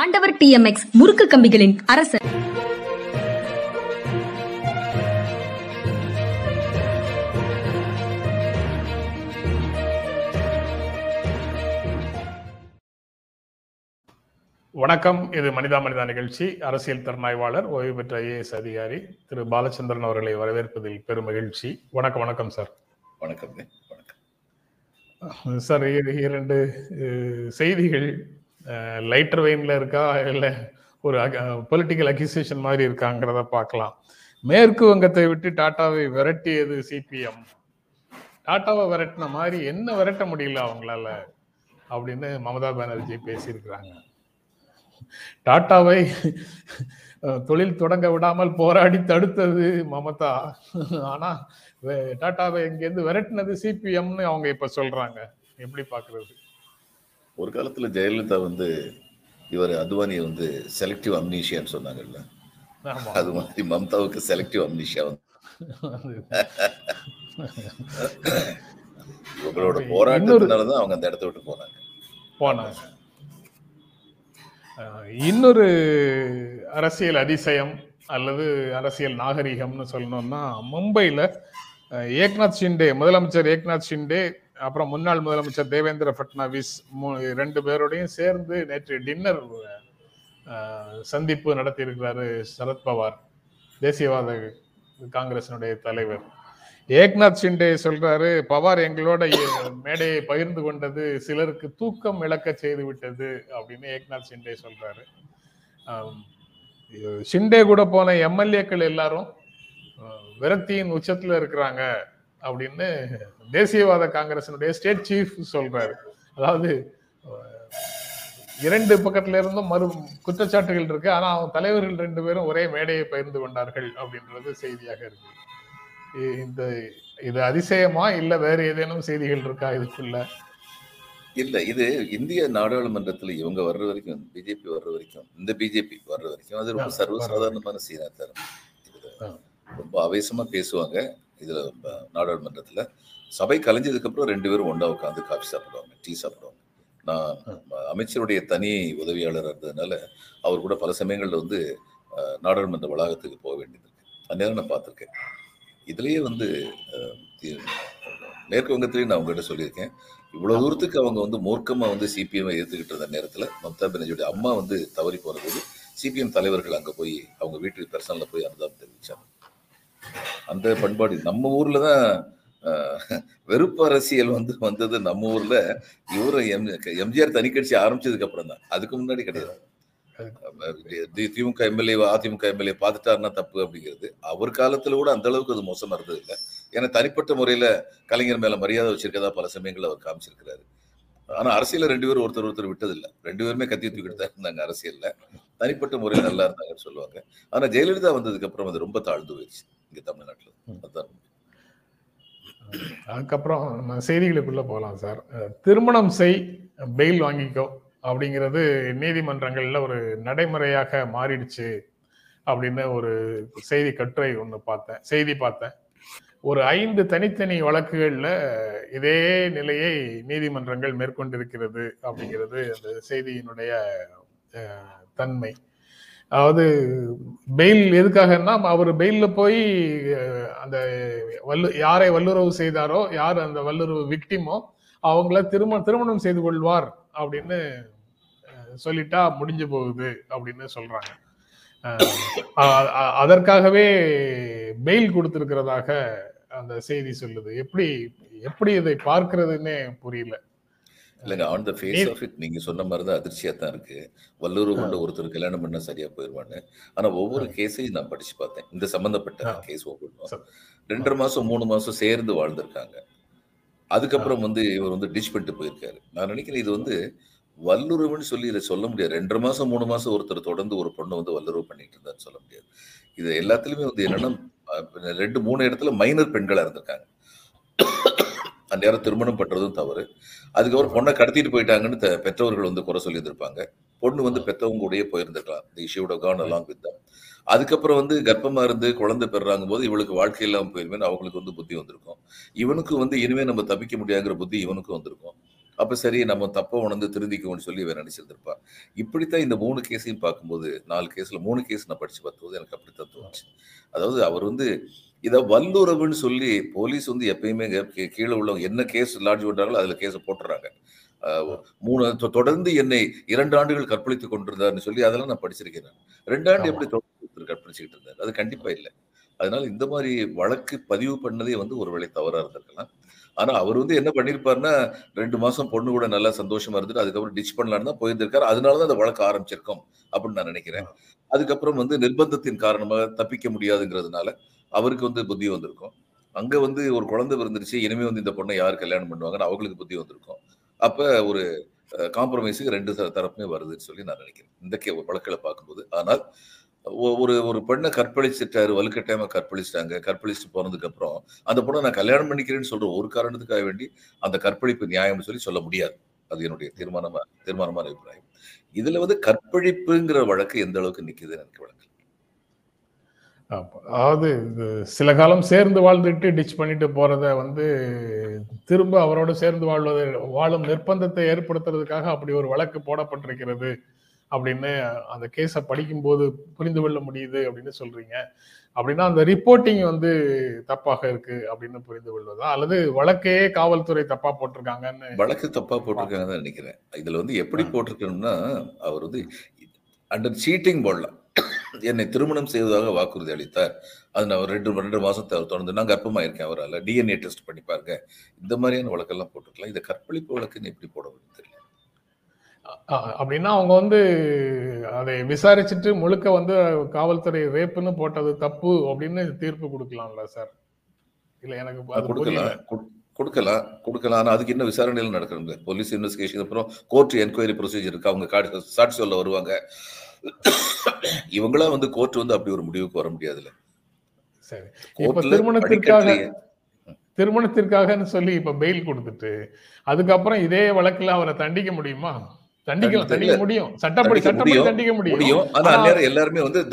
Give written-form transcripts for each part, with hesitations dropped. ஆண்டவர் டிஎம்எக்ஸ் முறுக்கு கம்பிகளின் அரசர். வணக்கம். இது மனிதா மனிதா நிகழ்ச்சி. அரசியல் திறனாய்வாளர் ஓய்வு பெற்ற ஐஏஎஸ் அதிகாரி திரு பாலச்சந்திரன் அவர்களை வரவேற்பதில் பெரும் மகிழ்ச்சி. வணக்கம். வணக்கம் சார். வணக்கம் சார். 2 செய்திகள். லைட்டர் வெயின்ல இருக்கா இல்லை ஒரு பொலிட்டிக்கல் அக்யூசேஷன் மாதிரி இருக்காங்கிறத பார்க்கலாம். மேற்கு வங்கத்தை விட்டு டாட்டாவை விரட்டியது சிபிஎம். டாட்டாவை விரட்டின மாதிரி என்ன விரட்ட முடியல அவங்களால அப்படின்னு மமதா பானர்ஜி பேசியிருக்கிறாங்க. டாட்டாவை தொழில் தொடங்க விடாமல் போராடி தடுத்தது மமதா, ஆனா டாட்டாவை இங்கிருந்து விரட்டினது சிபிஎம்னு அவங்க இப்ப சொல்றாங்க. எப்படி பாக்குறது? ஒரு காலத்துல ஜெயலலிதா இவர் அத்வானியை செலக்டிவ் அம்னீஷியான்னு சொன்னாங்கல்ல, அது மாதிரி மம்தாவுக்கு செலக்டிவ் அம்னீஷியா. இவங்களோட போராட்டத்தினாலதான் அவங்க அந்த இடத்த விட்டு போனாங்க. இன்னொரு அரசியல் அதிசயம் அல்லது அரசியல் நாகரிகம்னு சொல்லணும்னா, மும்பையில் ஏக்நாத் ஷிண்டே, முதலமைச்சர் ஏக்நாத் ஷிண்டே, அப்புறம் முன்னாள் முதலமைச்சர் தேவேந்திர பட்னாவிஸ் 2 பேரோடையும் சேர்ந்து நேற்று டின்னர் சந்திப்பு நடத்தியிருக்கிறாரு சரத்பவார், தேசியவாத காங்கிரசினுடைய தலைவர். ஏக்நாத் ஷிண்டே சொல்றாரு, பவார் எங்களோட மேடையை பகிர்ந்து கொண்டது சிலருக்கு தூக்கம் இழக்க செய்து விட்டது அப்படின்னு ஏக்நாத் ஷிண்டே சொல்றாரு. ஷிண்டே கூட போன எம்எல்ஏக்கள் எல்லாரும் விரக்தியின் உச்சத்துல இருக்கிறாங்க அப்படின்னு தேசியவாத காங்கிரசினுடைய ஸ்டேட் சீஃப் சொல்றாரு. அதாவது 2 பக்கத்துல இருந்தும் குற்றச்சாட்டுகள் இருக்கு, ஆனா அவங்க தலைவர்கள் 2 பேரும் ஒரே மேடையை பகிர்ந்து கொண்டார்கள் அப்படின்றது செய்தியாக இருக்கு. இது அதிசயமா இல்ல வேற ஏதேனும் செய்திகள் இருக்கா இதுக்குள்ள? இல்ல, இது இந்திய நாடாளுமன்றத்துல இவங்க வர்ற வரைக்கும், பிஜேபி வர்ற வரைக்கும், இந்த பிஜேபி வர்ற வரைக்கும் அது ரொம்ப சர்வசாதாரணமான சீனா தரும். ரொம்ப ஆவேசமா பேசுவாங்க. இதுல நாடாளுமன்றத்துல சபை கலைஞ்சதுக்கு அப்புறம் 2 பேரும் ஒண்டா உட்காந்து காஃபி சாப்பிடுவாங்க, டீ சாப்பிடுவாங்க. நான் அமைச்சருடைய தனி உதவியாளர் இருந்ததுனால அவர் கூட பல சமயங்கள்ல நாடாளுமன்ற வளாகத்துக்கு போக வேண்டியது அந்நேரம் நான் பார்த்துருக்கேன். இதுலேயே மேற்கு வங்கத்திலேயே நான் உங்கள்கிட்ட சொல்லியிருக்கேன், இவ்வளோ தூரத்துக்கு அவங்க மூர்க்கமாக சிபிஎம்ஐ எதிர்த்துக்கிட்டு இருந்த நேரத்தில் மம்தா பானர்ஜியோட அம்மா தவறி போனபோது சிபிஎம் தலைவர்கள் அங்கே போய் அவங்க வீட்டுக்கு பர்சனலில் போய் அனுதாபம் தெரிவித்தாங்க. அந்த பண்பாடு நம்ம ஊரில் தான் வெறுப்பு அரசியல் வந்தது. நம்ம ஊரில் இவரும் எம்ஜிஆர் தனி கட்சி ஆரம்பிச்சதுக்கு அப்புறம் தான், அதுக்கு முன்னாடி கிடையாது. திமுக எம்எல்ஏ அதிமுக எம்எல்ஏ பார்த்துட்டாருன்னா தப்பு அப்படிங்கிறது. அவர் காலத்துல கூட அந்த அளவுக்கு அது மோசமா இருந்தது இல்லை. ஏன்னா தனிப்பட்ட முறையில கலைஞர் மேல மரியாதை வச்சிருக்கதா பல சமயங்கள் அவர் காமிச்சிருக்கிறாரு. ஆனா அரசியல 2 பேரும் ஒருத்தர் விட்டதில்லை. 2 பேருமே கத்தி தூக்கிட்டு தான் இருந்தாங்க அரசியல்ல. தனிப்பட்ட முறையில் நல்லா இருந்தாங்கன்னு சொல்லுவாங்க. ஆனா ஜெயலலிதா வந்ததுக்கு அப்புறம் அது ரொம்ப தாழ்ந்து போயிடுச்சு இங்க தமிழ்நாட்டுல. அதுதான். அதுக்கப்புறம் செய்திகளுக்குள்ள போகலாம் சார். திருமணம் செய் பெயில் வாங்கிக்கோ அப்படிங்கிறது நீதிமன்றங்கள்ல ஒரு நடைமுறையாக மாறிடுச்சு அப்படின்னு ஒரு செய்தி கட்டுரை பார்த்தேன். ஒரு 5 தனித்தனி வழக்குகள்ல இதே நிலையை நீதிமன்றங்கள் மேற்கொண்டிருக்கிறது அப்படிங்கிறது அந்த செய்தியினுடைய தன்மை. அதாவது பெயில் எதுக்காகன்னா, அவர் பெயில்ல போய் அந்த யாரை வல்லுறவு செய்தாரோ, யார் அந்த வல்லுறவு விக்டிமோ அவங்கள திருமணம் செய்து கொள்வார் அப்படின்னு சொல்லிட்டா முடிஞ்சு போகுது அப்படின்னு சொல்றாங்க. அதற்காகவே பெயில் கொடுத்திருக்கிறதாக அந்த செய்தி சொல்லுது. எப்படி இதை பார்க்கிறதுன்னே புரியல. இல்லைங்க, on the face of it நீங்க சொன்ன மாதிரிதான் அதிர்ச்சியா தான் இருக்கு. வல்லூர் கொண்ட ஒருத்தர் கல்யாணம் பண்ண சரியா போயிடுவாங்க. ஆனா ஒவ்வொரு கேஸையும் நான் படிச்சு பார்த்தேன். இந்த சம்பந்தப்பட்ட கேஸ் ஒவ்வொன்றும் 2.5 மாசம் 3 மாசம் சேர்ந்து வாழ்ந்திருக்காங்க. அதுக்கப்புறம் இவர் டிச் பண்ணிட்டு போயிருக்காரு. நான் நினைக்கிறேன் இது வல்லுறவுன்னு சொல்லி இதை சொல்ல முடியாது. 2 மாசம் 3 மாசம் ஒருத்தர் தொடர்ந்து ஒரு பொண்ணை வல்லுறவு பண்ணிட்டு இருந்தான்னு சொல்ல முடியாது. இது எல்லாத்துலயுமே என்னன்னா 2-3 இடத்துல மைனர் பெண்களா இருந்திருக்காங்க. அந்த நேரம் திருமணம் பண்றதும் தவறு. அதுக்கப்புறம் பொண்ணை கடத்திட்டு போயிட்டாங்கன்னு பெற்றோர்கள் குறை சொல்லி இருந்திருப்பாங்க. பொண்ணு பெற்றவங்க கூடயே போயிருந்துக்கலாம். இந்த இஷ்யூட கான் அலாங் வித் தம். அதுக்கப்புறம் கர்ப்பமா இருந்து குழந்தை பெறாங்க போது இவளுக்கு வாழ்க்கை இல்லாமல் போயிருமே. அவங்களுக்கு புத்தி வந்திருக்கும். இவனுக்கு இனிமே நம்ம தப்பிக்க முடியாங்கிற புத்தி இவனுக்கும் வந்திருக்கும். அப்போ சரி நம்ம தப்ப உணர்ந்து திருந்திக்கணும்னு சொல்லி வேற நினைச்சிருந்திருப்பா. இப்படித்தான் இந்த 3 கேஸையும் பார்க்கும்போது, 4 கேஸில் 3 கேஸ் நான் படித்து பார்த்தும்போது எனக்கு அப்படித்தான் தோணுச்சு. அதாவது அவர் இதை வல்லுறவுன்னு சொல்லி போலீஸ் எப்பயுமே கீழே உள்ளவங்க என்ன கேஸ் லாட்ஜ் பண்ணுறாங்களோ அதில் கேஸை போட்டுறாங்க. 3 தொடர்ந்து என்னை 2 ஆண்டுகள் கற்பழித்துக் கொண்டிருந்தார்னு சொல்லி அதெல்லாம் நான் படிச்சிருக்கிறேன். 2 ஆண்டு எப்படி தொடர்ந்து கற்பழிச்சுக்கிட்டு இருந்தார், அது கண்டிப்பாக இல்லை. அதனால இந்த மாதிரி வழக்கு பதிவு பண்ணதே ஒருவேளை தவறாக இருந்திருக்கலாம். ஆனால் அவர் என்ன பண்ணியிருப்பாருன்னா 2 மாதம் பொண்ணு கூட நல்லா சந்தோஷமா இருந்துட்டு அதுக்கப்புறம் டிச் பண்ணலான்னு தான் போயிருந்திருக்காரு. அதனாலதான் அந்த வழக்கு ஆரம்பிச்சிருக்கோம் அப்படின்னு நான் நினைக்கிறேன். அதுக்கப்புறம் நிர்பந்தத்தின் காரணமாக தப்பிக்க முடியாதுங்கிறதுனால அவருக்கு புத்தி வந்திருக்கும். அங்கே ஒரு குழந்தை பிறந்துருச்சு, இனிமே இந்த பொண்ணை யார் கல்யாணம் பண்ணுவாங்கன்னு அவங்களுக்கு புத்தி வந்திருக்கும். அப்போ ஒரு காம்ப்ரமைஸுக்கு 2 தரப்புமே வருதுன்னு சொல்லி நான் நினைக்கிறேன் இந்த வழக்கில பார்க்கும்போது. ஆனால் ஒரு ஒரு பெண்ணை கற்பழிச்சிட்டாரு, வலுக்கட்டாயமா கற்பழிச்சிட்டாங்க. கற்பழிச்சுட்டு போனதுக்கு அப்புறம் அந்த பொண்ணை நான் கல்யாணம் பண்ணிக்கிறேன்னு சொல்ற ஒரு காரணத்துக்காக வேண்டி அந்த கற்பழிப்பு நியாயம்னு சொல்லி சொல்ல முடியாது. அது என்னுடைய தீர்மானமான அபிப்பிராயம். இதுல கற்பழிப்புங்கிற வழக்கு எந்த அளவுக்கு நிக்குதுன்னு எனக்கு வழக்கு. அதாவது சில காலம் சேர்ந்து வாழ்ந்துட்டு டிச் பண்ணிட்டு போறத திரும்ப அவரோட சேர்ந்து வாழும் நிர்பந்தத்தை ஏற்படுத்துறதுக்காக அப்படி ஒரு வழக்கு போடப்பட்டிருக்கிறது அப்படின்னு அந்த கேஸை படிக்கும் போது புரிந்து கொள்ள முடியுது அப்படின்னு சொல்றீங்க. அப்படின்னா அந்த ரிப்போர்ட்டிங் தப்பாக இருக்கு அப்படின்னு புரிந்து கொள்வதா, அல்லது வழக்கையே காவல்துறை தப்பா போட்டிருக்காங்கன்னு? வழக்கு தப்பா போட்டிருக்காங்கன்னு நினைக்கிறேன். இதுல எப்படி போட்டிருக்கணும்னா, அவர் அண்டர் சீட்டிங் போடலாம். என்னை திருமணம் செய்வதாக வாக்குறுதி அளித்தார், அது நான் 2 மாசம் தொடர்ந்து நான் கர்ப்பமா இருக்கேன், அவரால் டிஎன்ஏ டெஸ்ட் பண்ணி பாருங்க, இந்த மாதிரியான வழக்கெல்லாம் போட்டிருக்கலாம். இதை கற்பழிப்பு வழக்குன்னு எப்படி போட தெரியல. அப்படின்னா அவங்க அதை விசாரிச்சுட்டு முழுக்க காவல்துறை ரேப்புன்னு போட்டது தப்பு அப்படின்னு தீர்ப்பு கொடுக்கலாம்ல சார்? இல்ல எனக்கு கொடுக்கலாம். ஆனால் அதுக்கு என்ன விசாரணையில நடக்கிறது? போலீஸ் இன்வெஸ்டிகேஷன், அப்புறம் கோர்ட் என்கொயரி ப்ரொசீஜர் இருக்கு. அவங்க சாட்சி சொல்ல வருவாங்க. இவங்களா கோர்ட் அப்படி ஒரு முடிவுக்கு வர முடியாதுல்ல. சரி, இப்ப திருமணத்திற்காகன்னு சொல்லி இப்ப பெயில் கொடுத்துட்டு அதுக்கப்புறம் இதே வழக்குல அவரை தண்டிக்க முடியுமா? எல்லாருமே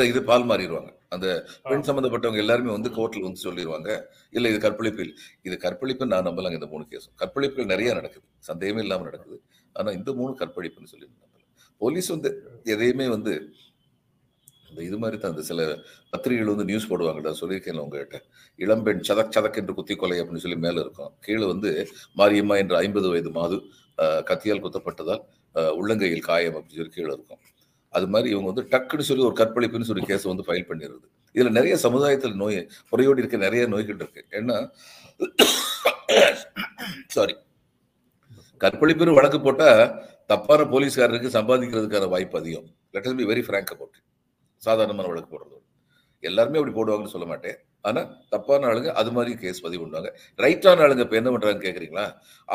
இது பால் மாறிடுவாங்க. அந்த பெண் சம்பந்தப்பட்டவங்க எல்லாருமே கோர்ட்ல சொல்லிடுவாங்க, இல்ல இது கற்பழிப்பு, இது கற்பழிப்பு. நான் நம்பலாங்க. இந்த 3 கேஸும் கற்பழிப்புகள் நிறைய நடக்குது, சந்தேகமே இல்லாம நடக்குது. ஆனா இந்த 3 கற்பழிப்புன்னு சொல்லி போலீஸ் எதையுமே இது மாதிரி தான். அந்த சில பத்திரிகைகள் நியூஸ் போடுவாங்கடா, சொல்லியிருக்கேன் உங்ககிட்ட, இளம்பெண் சதக் சதக் என்று குத்தி கொலை அப்படின்னு சொல்லி மேல இருக்கும். கீழே மாரியம்மா என்ற 50 வயது மாது கத்தியால் குத்தப்பட்டதால் உள்ளங்கையில் காயம் அப்படின்னு சொல்லி கீழே இருக்கும். அது மாதிரி இவங்க டக்குன்னு சொல்லி ஒரு கற்பழிப்புன்னு சொல்லி கேஸை ஃபைல் பண்ணிடுறது. இதுல நிறைய சமுதாயத்தில் நோய் புறையோடி இருக்க, நிறைய நோய்கள் இருக்கு. ஏன்னா சாரி, கற்பழிப்புன்னு வழக்கு போட்டா தப்பான போலீஸ்காரருக்கு சம்பாதிக்கிறதுக்கான வாய்ப்பு அதிகம். Let us be very frank about. சாதாரணமான வழக்கு போடுறது எல்லாருமே அப்படி போடுவாங்கன்னு சொல்ல மாட்டேன். ஆனா தப்பான ஆளுங்க அது மாதிரி கேஸ் பதிவு பண்ணுவாங்க. ரைட்டான ஆளுங்க இப்ப என்ன பண்றாங்க கேக்குறீங்களா?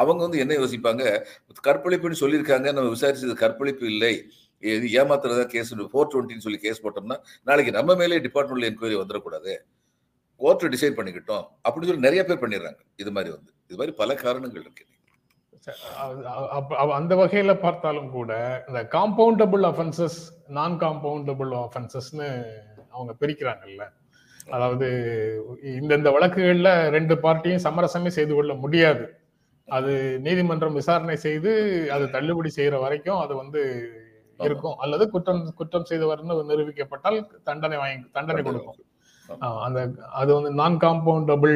அவங்க என்ன யோசிப்பாங்க, கற்பழிப்புன்னு சொல்லியிருக்காங்க, நம்ம விசாரிச்சது கற்பழிப்பு இல்லை, இது ஏமாத்துறதா கேஸ் 420 சொல்லி கேஸ் போட்டோம்னா நாளைக்கு நம்ம மேலே டிபார்ட்மெண்ட்ல என்கொயரி வந்துடக்கூடாது, கோர்ட் டிசைட் பண்ணிக்கிட்டோம் அப்படின்னு சொல்லி நிறைய பேர் பண்ணிடுறாங்க. இது மாதிரி இது மாதிரி பல காரணங்கள் இருக்கு. அந்த வகையில பார்த்தாலும் கூட இந்த காம்பவுண்டபிள் அஃபென்சஸ், நான் காம்பவுண்டபிள் அஃபென்சஸ்ன்னு அவங்க பிரிக்கிறாங்கல்ல. அதாவது இந்தந்த வழக்குகள்ல 2 பார்ட்டியும் சமரசமே செய்து கொள்ள முடியாது, அது நீதிமன்றம் விசாரணை செய்து அது தள்ளுபடி செய்யற வரைக்கும் அது இருக்கும், அல்லது குற்றம் செய்தவர்னு நிரூபிக்கப்பட்டால் தண்டனை கொடுக்கும். அந்த அது நான் காம்பவுண்டபிள்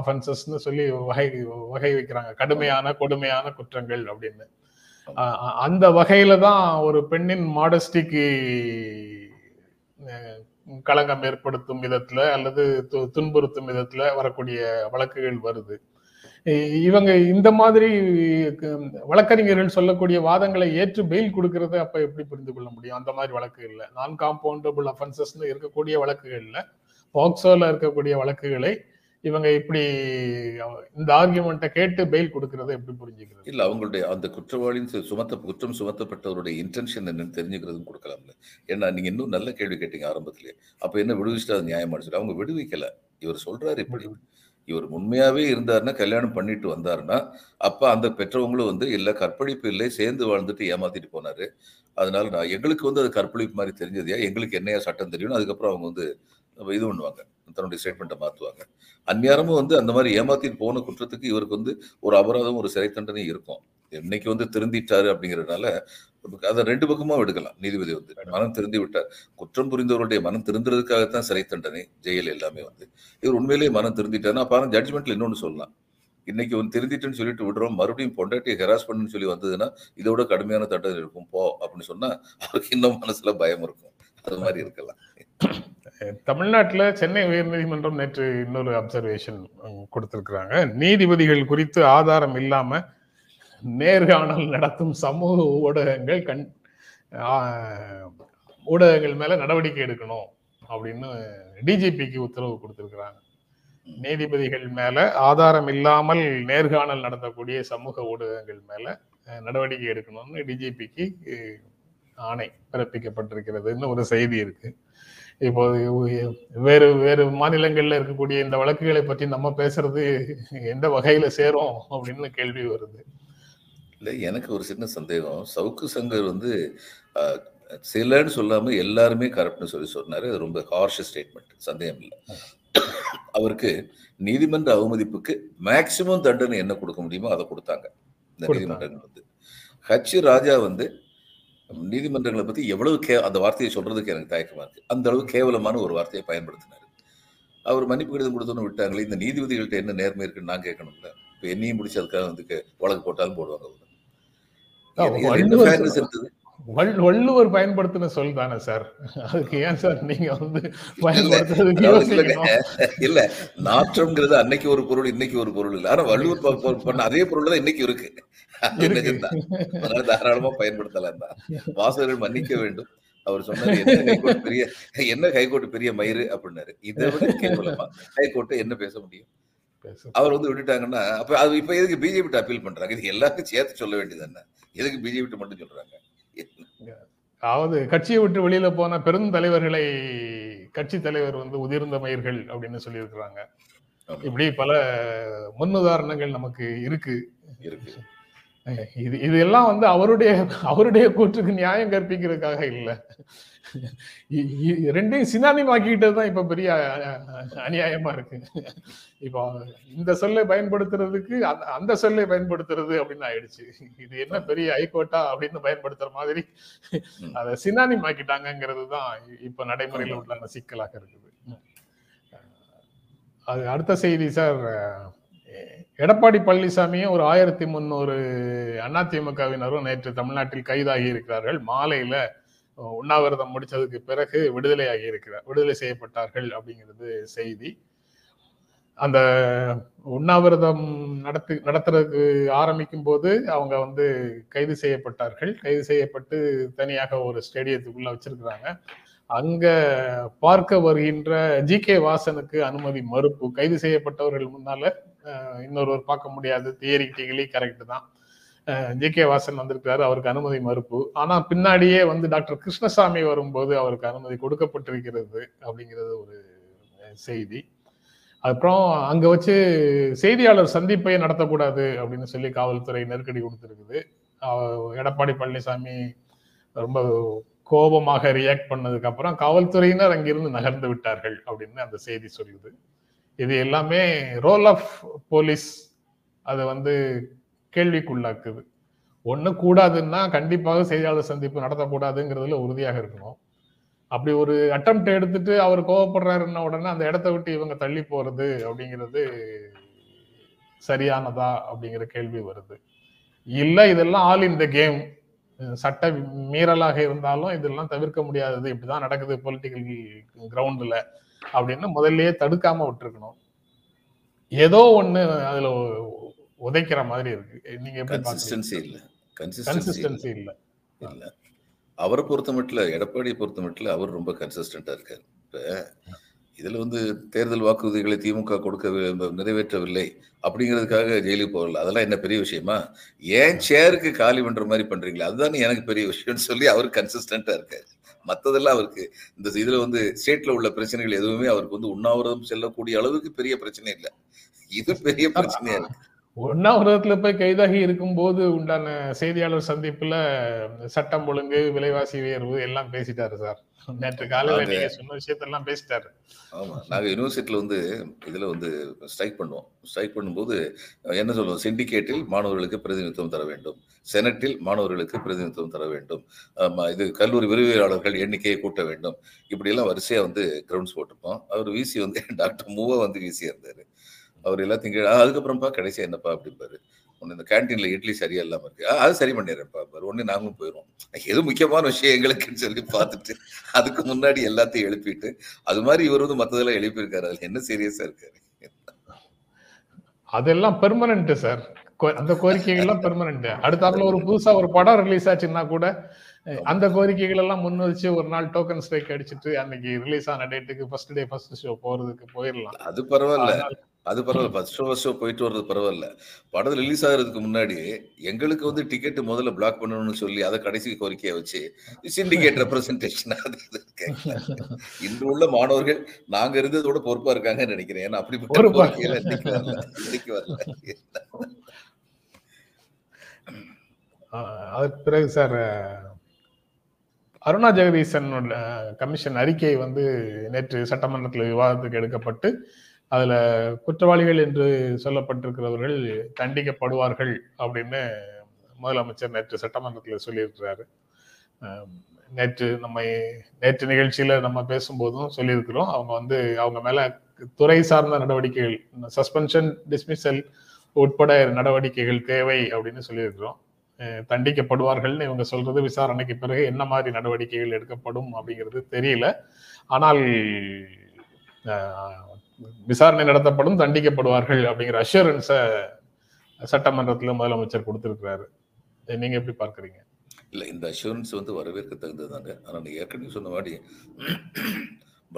அஃபென்சஸ்ன்னு சொல்லி வகை வைக்கிறாங்க, கொடுமையான குற்றங்கள் அப்படின்னு. அந்த வகையில தான் ஒரு பெண்ணின் மாடஸ்டிக்கு களங்கம் ஏற்படுத்தும் விதத்துல அல்லது துன்புறுத்தும் விதத்துல வரக்கூடிய வழக்குகள் வருது. இவங்க இந்த மாதிரி வழக்கறிஞர்கள் சொல்லக்கூடிய வாதங்களை ஏற்று பெயில் கொடுக்கறது அப்ப எப்படி புரிந்து கொள்ள முடியும்? அந்த மாதிரி வழக்குகள்ல நான் காம்பவுண்டபிள் அஃபென்சஸ்ன்னு இருக்கக்கூடிய வழக்குகள்ல, பாக்ஸோல இருக்கக்கூடிய வழக்குகளை இவங்க இப்படி இந்த ஆர்குமெண்ட்டை கேட்டு பெயில் கொடுக்கறத எப்படி புரிஞ்சுக்கிறது? இல்ல, அவங்களுடைய அந்த குற்றவாளியின் குற்றம் சுமத்தப்பட்டவருடைய இன்டென்ஷன் என்னன்னு தெரிஞ்சுக்கிறதும் கொடுக்கலாம்ல. ஏன்னா நீங்க இன்னும் நல்ல கேள்வி கேட்டீங்க ஆரம்பத்திலேயே. அப்ப என்ன விடுவிச்சுட்டு அது நியாயமானு சொல்லி அவங்க விடுவிக்கல. இவர் சொல்றாரு, இப்படி இவர் உண்மையாவே இருந்தாருன்னா, கல்யாணம் பண்ணிட்டு வந்தாருன்னா, அப்ப அந்த பெற்றவங்களும் இல்ல கற்பழிப்பு இல்லை, சேர்ந்து வாழ்ந்துட்டு ஏமாத்திட்டு போனாரு, அதனால நான் எங்களுக்கு அது கற்பழிப்பு மாதிரி தெரிஞ்சதையா, எங்களுக்கு என்னையா சட்டம் தெரியும். அதுக்கப்புறம் அவங்க இது பண்ணுவாங்க, தன்னுடைய ஸ்டேட்மெண்ட்டை மாற்றுவாங்க. அந்நேரமும் அந்த மாதிரி ஏமாத்திட்டு போன குற்றத்துக்கு இவருக்கு ஒரு அபராதம், ஒரு சிறை தண்டனை இருக்கும். இன்னைக்கு வந்து திருந்திட்டாரு அப்படிங்கிறதுனால அதை ரெண்டு பக்கமும் எடுக்கலாம். நீதிபதி வந்து மனம் திருந்தி விட்டார், குற்றம் புரிந்தவருடைய மனம் திருந்துறதுக்காகத்தான் சிறை தண்டனை ஜெயில் எல்லாமே வந்து. இவர் உண்மையிலேயே மனம் திருந்திட்டாருன்னா பாருங்க ஜட்ஜ்மெண்ட்ல இன்னொன்னு சொல்லலாம், இன்னைக்கு வந்து திருந்திட்டுன்னு சொல்லிட்டு விடுறோம், மறுபடியும் பொண்டாட்டியை ஹெராஸ் பண்ணுன்னு சொல்லி வந்ததுன்னா இதோட கடுமையான தண்டனை இருக்கும் போ அப்படின்னு சொன்னா அவருக்கு இன்னும் மனசுல பயம் இருக்கும். அது மாதிரி இருக்கலாம். தமிழ்நாட்டில் சென்னை உயர்நீதிமன்றம் நேற்று இன்னொரு அப்சர்வேஷன் கொடுத்திருக்கிறாங்க. நீதிபதிகள் குறித்து ஆதாரம் இல்லாம நேர்காணல் நடத்தும் சமூக ஊடகங்கள் ஊடகங்கள் மேல நடவடிக்கை எடுக்கணும் அப்படின்னு டிஜிபிக்கு உத்தரவு கொடுத்திருக்கிறாங்க. நீதிபதிகள் மேல ஆதாரம் இல்லாமல் நேர்காணல் நடத்தக்கூடிய சமூக ஊடகங்கள் மேல நடவடிக்கை எடுக்கணும்னு டிஜிபிக்கு ஆணை பிறப்பிக்கப்பட்டிருக்கிறதுன்னு ஒரு செய்தி இருக்கு. இப்போ வேறு வேறு மாநிலங்கள்ல இருக்கக்கூடிய இந்த வழக்குகளை பற்றி நம்ம பேசுறது எந்த வகையில சேரும் அப்படின்னு கேள்வி வருது. இல்லை, எனக்கு ஒரு சின்ன சந்தேகம். சவுக்கு சங்கர் வந்து சிலன்னு சொல்லாம எல்லாருமே கரெக்ட்னு சொல்லி சொன்னாரு. அது ரொம்ப ஹார்ஷ் ஸ்டேட்மெண்ட், சந்தேகம் இல்லை. அவருக்கு நீதிமன்ற அவமதிப்புக்கு மேக்சிமம் தண்டனை என்ன கொடுக்க முடியுமோ அதை கொடுத்தாங்க இந்த நீதிமன்றங்கள் வந்து. ஹச் ராஜா வந்து நீதிமன்றங்களை பத்தி எவ்வளவு அந்த வார்த்தையை சொல்றதுக்கு எனக்கு தயக்கமா இருக்கு, அந்த அளவு கேவலமான ஒரு வார்த்தையை பயன்படுத்தினாரு. அவர் மன்னிப்பு கடிதம் கொடுத்தோன்னு விட்டாங்களே, இந்த நீதிபதிகள்கிட்ட என்ன நேர்மை இருக்குன்னு நான் கேட்கணும்ல. இப்போ என்னையும் பிடிச்சி அதுக்காக வந்து வழக்கு போட்டாலும் போடுவாங்க. வள்ளுவர் பயன்படுத்தின சொல் தானே சார், அதுக்கு ஏன் சார் நீங்க வந்து இல்ல நாற்றம்ங்கிறது அன்னைக்கு ஒரு பொருள் இன்னைக்கு ஒரு பொருள் இல்லை. ஆனா வள்ளுவர் பண்ண அதே பொருள் தான் இன்னைக்கு இருக்கு, அதனால தாராளமா பயன்படுத்தலாம் தான். வாசகர்கள் மன்னிக்க வேண்டும். அவர் சொன்னாரு என்ன ஹைகோர்ட் பெரிய மயிறு அப்படின்னாரு. இதை விட கேட்கலாமா ஹைகோர்ட்டை என்ன பேச முடியும்? அவர் வந்து விட்டுட்டாங்கன்னா அப்ப அது இப்ப எதுக்கு பிஜேபி அப்பீல் பண்றாங்க? இது எல்லாருக்கும் சேர்த்து சொல்ல வேண்டியது என்ன, எதுக்கு பிஜேபி மட்டும் சொல்றாங்க? அதாவது கட்சியை விட்டு வெளியில போன பெரும் தலைவர்களை கட்சி தலைவர் வந்து உதிர்ந்த மயிர்கள் அப்படின்னு சொல்லி இருக்கிறாங்க. இப்படி பல முன்னுதாரணங்கள் நமக்கு இருக்கு. இது எல்லாம் வந்து அவருடைய கூற்றுக்கு நியாயம் கற்பிக்கிறதுக்காக இல்லை, ரெண்டையும் சினானிமாக்கிட்டதுதான் இப்ப பெரிய அநியாயமா இருக்கு. இப்போ இந்த சொல்லை பயன்படுத்துறதுக்கு அந்த சொல்லை பயன்படுத்துறது அப்படின்னு ஆயிடுச்சு. இது என்ன பெரிய ஹைகோர்ட்டா அப்படின்னு பயன்படுத்துற மாதிரி அதை சினானிமாக்கிட்டாங்கிறது தான் இப்ப நடைமுறையில் உள்ள சிக்கலாக இருக்குது. அது அடுத்த செய்தி சார். எடப்பாடி பழனிசாமியும் ஒரு 1300 அதிமுகவினரும் நேற்று தமிழ்நாட்டில் கைதாகி இருக்கிறார்கள். மாலையில உண்ணாவிரதம் முடிச்சதுக்கு பிறகு விடுதலை செய்யப்பட்டார்கள் அப்படிங்கிறது செய்தி. அந்த உண்ணாவிரதம் நடத்துறதுக்கு ஆரம்பிக்கும் போது அவங்க வந்து கைது செய்யப்பட்டார்கள். கைது செய்யப்பட்டு தனியாக ஒரு ஸ்டேடியத்துக்குள்ள வச்சிருக்கிறாங்க. அங்க பார்க்க வருகின்ற ஜே கே வாசனுக்கு அனுமதி மறுப்பு. கைது செய்யப்பட்டவர்கள் முன்னால இன்னொருவர் பார்க்க முடியாது, தியரிட்டிகளி கரெக்ட் தான். ஜே கே வாசன் வந்திருக்கிறாரு, அவருக்கு அனுமதி மறுப்பு. ஆனா பின்னாடியே வந்து டாக்டர் கிருஷ்ணசாமி வரும்போது அவருக்கு அனுமதி கொடுக்கப்பட்டிருக்கிறது அப்படிங்கிறது ஒரு செய்தி. அப்புறம் அங்க வச்சு செய்தியாளர் சந்திப்பை நடத்தக்கூடாது அப்படின்னு சொல்லி காவல்துறை நெருக்கடி கொடுத்துருக்குது. எடப்பாடி பழனிசாமி ரொம்ப கோபமாக ரியாக்ட் பண்ணதுக்கு அப்புறம் காவல்துறையினர் அங்கிருந்து நகர்ந்து விட்டார்கள் அப்படின்னு அந்த செய்தி சொல்லுது. இது எல்லாமே ரோல் ஆஃப் போலீஸ் அதை வந்து கேள்விக்குள்ளாக்குது. ஒண்ணு கூடாதுன்னா கண்டிப்பாக செய்தியாளர் சந்திப்பு நடத்தக்கூடாதுங்கிறதுல உறுதியாக இருக்கணும். அப்படி ஒரு அட்டம்ப்ட் எடுத்துட்டு அவர் கோவப்படுறாருன்னா உடனே அந்த இடத்த விட்டு இவங்க தள்ளி போறது அப்படிங்கிறது சரியானதா அப்படிங்கிற கேள்வி வருது. இல்லை, இதெல்லாம் ஆல் இன் த கேம். சட்ட மீறலாக இருந்தாலும் இதெல்லாம் தவிர்க்க முடியாதது, இப்படிதான் நடக்குது பொலிட்டிக்கல் கிரவுண்ட்ல அப்படின்னு முதல்லயே தடுக்காம விட்டுருக்கணும். ஏதோ ஒண்ணு அதுல உதைக்கிற மாதிரி இருக்கு. நீங்க எப்படி கன்சிஸ்டன்சி இல்ல இல்ல அவரை பொறுத்த மட்டும், எடப்பாடியை பொறுத்த மட்டும் அவர் ரொம்ப கன்சிஸ்டண்டா இருக்காரு. இப்ப இதுல வந்து தேர்தல் வாக்குறுதிகளை திமுக கொடுக்க நிறைவேற்றவில்லை அப்படிங்கிறதுக்காக ஜெயிலுக்கு போகல, அதெல்லாம் என்ன பெரிய விஷயமா? ஏன் சேருக்கு காலி பண்ற மாதிரி பண்றீங்களா அதுதானே எனக்கு பெரிய விஷயம்னு சொல்லி அவர் கன்சிஸ்டண்டா இருக்காரு. மற்றதெல்லாம் அவருக்கு இந்த இதுல வந்து ஸ்டேட்ல உள்ள பிரச்சனைகள் எதுவுமே அவருக்கு வந்து உண்ணாவிரதம் செல்லக்கூடிய அளவுக்கு பெரிய பிரச்சனை இல்லை, இது பெரிய பிரச்சனையா இருக்கு. ஒன்னா உலகத்துல போய் கைதாகி இருக்கும்போது உண்டான செய்தியாளர் சந்திப்புல சட்டம் ஒழுங்கு, விலைவாசி உயர்வு எல்லாம் பேசிட்டாரு சார். நேற்று காலையில நீங்க சொன்ன விஷயத்தெல்லாம் பேசிட்டாரு. ஆமா, நாங்க யூனிவர்சிட்டியில வந்து இதுல வந்து ஸ்ட்ரைக் பண்ணுவோம். ஸ்ட்ரைக் பண்ணும்போது என்ன சொல்லுவோம், சிண்டிகேட்டில் மாணவர்களுக்கு பிரதிநிதித்துவம் தர வேண்டும், செனட்டில் மாணவர்களுக்கு பிரதிநிதித்துவம் தர வேண்டும், இது கல்லூரி விரிவுரையாளர்கள் எண்ணிக்கையை கூட்ட வேண்டும், இப்படி எல்லாம் வரிசையா வந்து கிரவுண்ட்ஸ் போட்டிருப்போம். அவர் வீசி வந்து டாக்டர் மூவா வந்து வீசியா இருந்தாரு. அவர் எல்லாத்தையும் கேட்டு அதுக்கப்புறம்ப்பா கடைசியா என்னப்பா அப்படிம்பாரு, ஒன்று இந்த கேன்டீன்ல இட்லி சரியா இல்லாம இருக்கு, அது சரி பண்ணிடுறேன்ப்பா பாரு, ஒன்னு நாங்களும் போயிடுவோம், எது முக்கியமான விஷயம் எங்களுக்குன்னு சொல்லி பார்த்துட்டு அதுக்கு முன்னாடி எல்லாத்தையும் எழுப்பிட்டு அது மாதிரி இவர் வந்து மற்றதெல்லாம் எழுப்பியிருக்காரு. அதுல என்ன சீரியஸா இருக்காரு, அதெல்லாம் பெர்மனன்ட் சார். அந்த கோரிக்கைகள்லாம் பெர்மனன்ட். அடுத்தாப்புல ஒரு புதுசா ஒரு படம் ரிலீஸ் ஆச்சுன்னா கூட அந்த கோரிக்கைகள் எல்லாம் முன் வச்சு ஒரு நாள் டோக்கன் ஸ்ட்ரைக் அடிச்சுட்டு அன்னைக்கு ரிலீஸ் ஆன டேட்டுக்கு ஃபர்ஸ்ட் டே ஃபர்ஸ்ட் ஷோ போறதுக்கு போயிடலாம். அது பரவாயில்ல, அது பரவாயில்ல, ஃபர்ஸ்ட் ஷோ ஃபர்ஸ்ட் ஷோ போயிட்டு வர்றது பரவாயில்ல. படம் ரிலீஸ் ஆகிறதுக்கு முன்னாடி எங்களுக்கு வந்து டிக்கெட்டு முதல்ல பிளாக் பண்ணணும்னு சொல்லி அதை கடைசி கோரிக்கையை வச்சு சிண்டிகேட் ரெப்ரஸன்டேஷன் இன்று உள்ள மாணவர்கள் நாங்க இருந்ததோட பொறுப்பா இருக்காங்கன்னு நினைக்கிறேன். ஏன்னா அப்படிப்பட்ட கோரிக்கையில இன்னைக்கு வரல. அதுக்கு பிறகு சார் அருணா ஜெகதீசனோட கமிஷன் அறிக்கை வந்து நேற்று சட்டமன்றத்தில் விவாதத்துக்கு எடுக்கப்பட்டு அதுல குற்றவாளிகள் என்று சொல்லப்பட்டிருக்கிறவர்கள் தண்டிக்கப்படுவார்கள் அப்படின்னு முதலமைச்சர் நேற்று சட்டமன்றத்தில் சொல்லியிருக்கிறாரு. நேற்று நிகழ்ச்சியில நம்ம பேசும்போதும் சொல்லியிருக்கிறோம், அவங்க வந்து அவங்க மேல துறை சார்ந்த நடவடிக்கைகள் சஸ்பென்ஷன் டிஸ்மிசல் உட்பட நடவடிக்கைகள் தேவை அப்படின்னு சொல்லியிருக்கிறோம். தண்டிக்கப்படுவார்கள்னு இவங்க சொல்றது விசாரணைக்கு பிறகு என்ன மாதிரி நடவடிக்கைகள் எடுக்கப்படும் அப்படிங்கிறது தெரியல. ஆனால் விசாரணை நடத்தப்படும், தண்டிக்கப்படுவார்கள் அப்படிங்கிற அஷூரன்ஸை சட்டமன்றத்தில் முதலமைச்சர் கொடுத்திருக்கிறாரு. நீங்க எப்படி பார்க்குறீங்க? இல்லை, இந்த அஷூரன்ஸ் வந்து வரவேற்க தகுந்ததாங்க. ஆனால் நீங்கள் ஏற்கனவே சொன்ன மாதிரி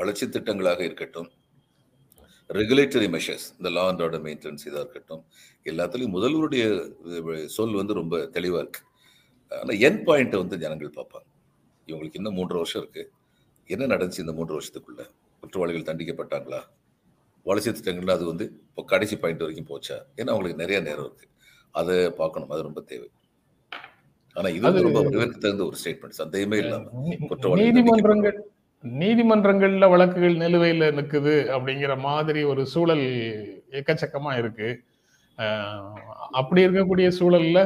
வளர்ச்சி திட்டங்களாக இருக்கட்டும், ரெகுலேட்டரி மெஷர்ஸ், இந்த லா அண்ட் ஆர்டர் மெயின்டெனன்ஸ் இதாக இருக்கட்டும், எல்லாத்துலேயும் முதல்வருடைய சொல் வந்து ரொம்ப தெளிவாக இருக்குது. ஆனால் என் பாயிண்ட்டை வந்து ஜனங்கள் பார்ப்பாங்க. இவங்களுக்கு இன்னும் 3 வருஷம் இருக்குது, என்ன நடந்துச்சு இந்த 3 வருஷத்துக்குள்ளே, குற்றவாளிகள் தண்டிக்கப்பட்டாங்களா, வளர்ச்சி திட்டங்கள்லாம் அது வந்து இப்போ கடைசி பாயிண்ட் வரைக்கும் போச்சா, ஏன்னா அவங்களுக்கு நிறையா நேரம் இருக்குது, அதை பார்க்கணும், அது ரொம்ப தேவை. ஆனால் இது வந்து ரொம்ப வரவேற்க தகுந்த ஒரு ஸ்டேட்மெண்ட், சந்தேகமே இல்லாமல். குற்றவாளிகள் நீதிமன்றங்கள்ல வழக்குகள் நிலுவையில நிற்குது அப்படிங்கிற மாதிரி ஒரு சூழல் எக்கச்சக்கமா இருக்கு. அப்படி இருக்கக்கூடிய சூழல்ல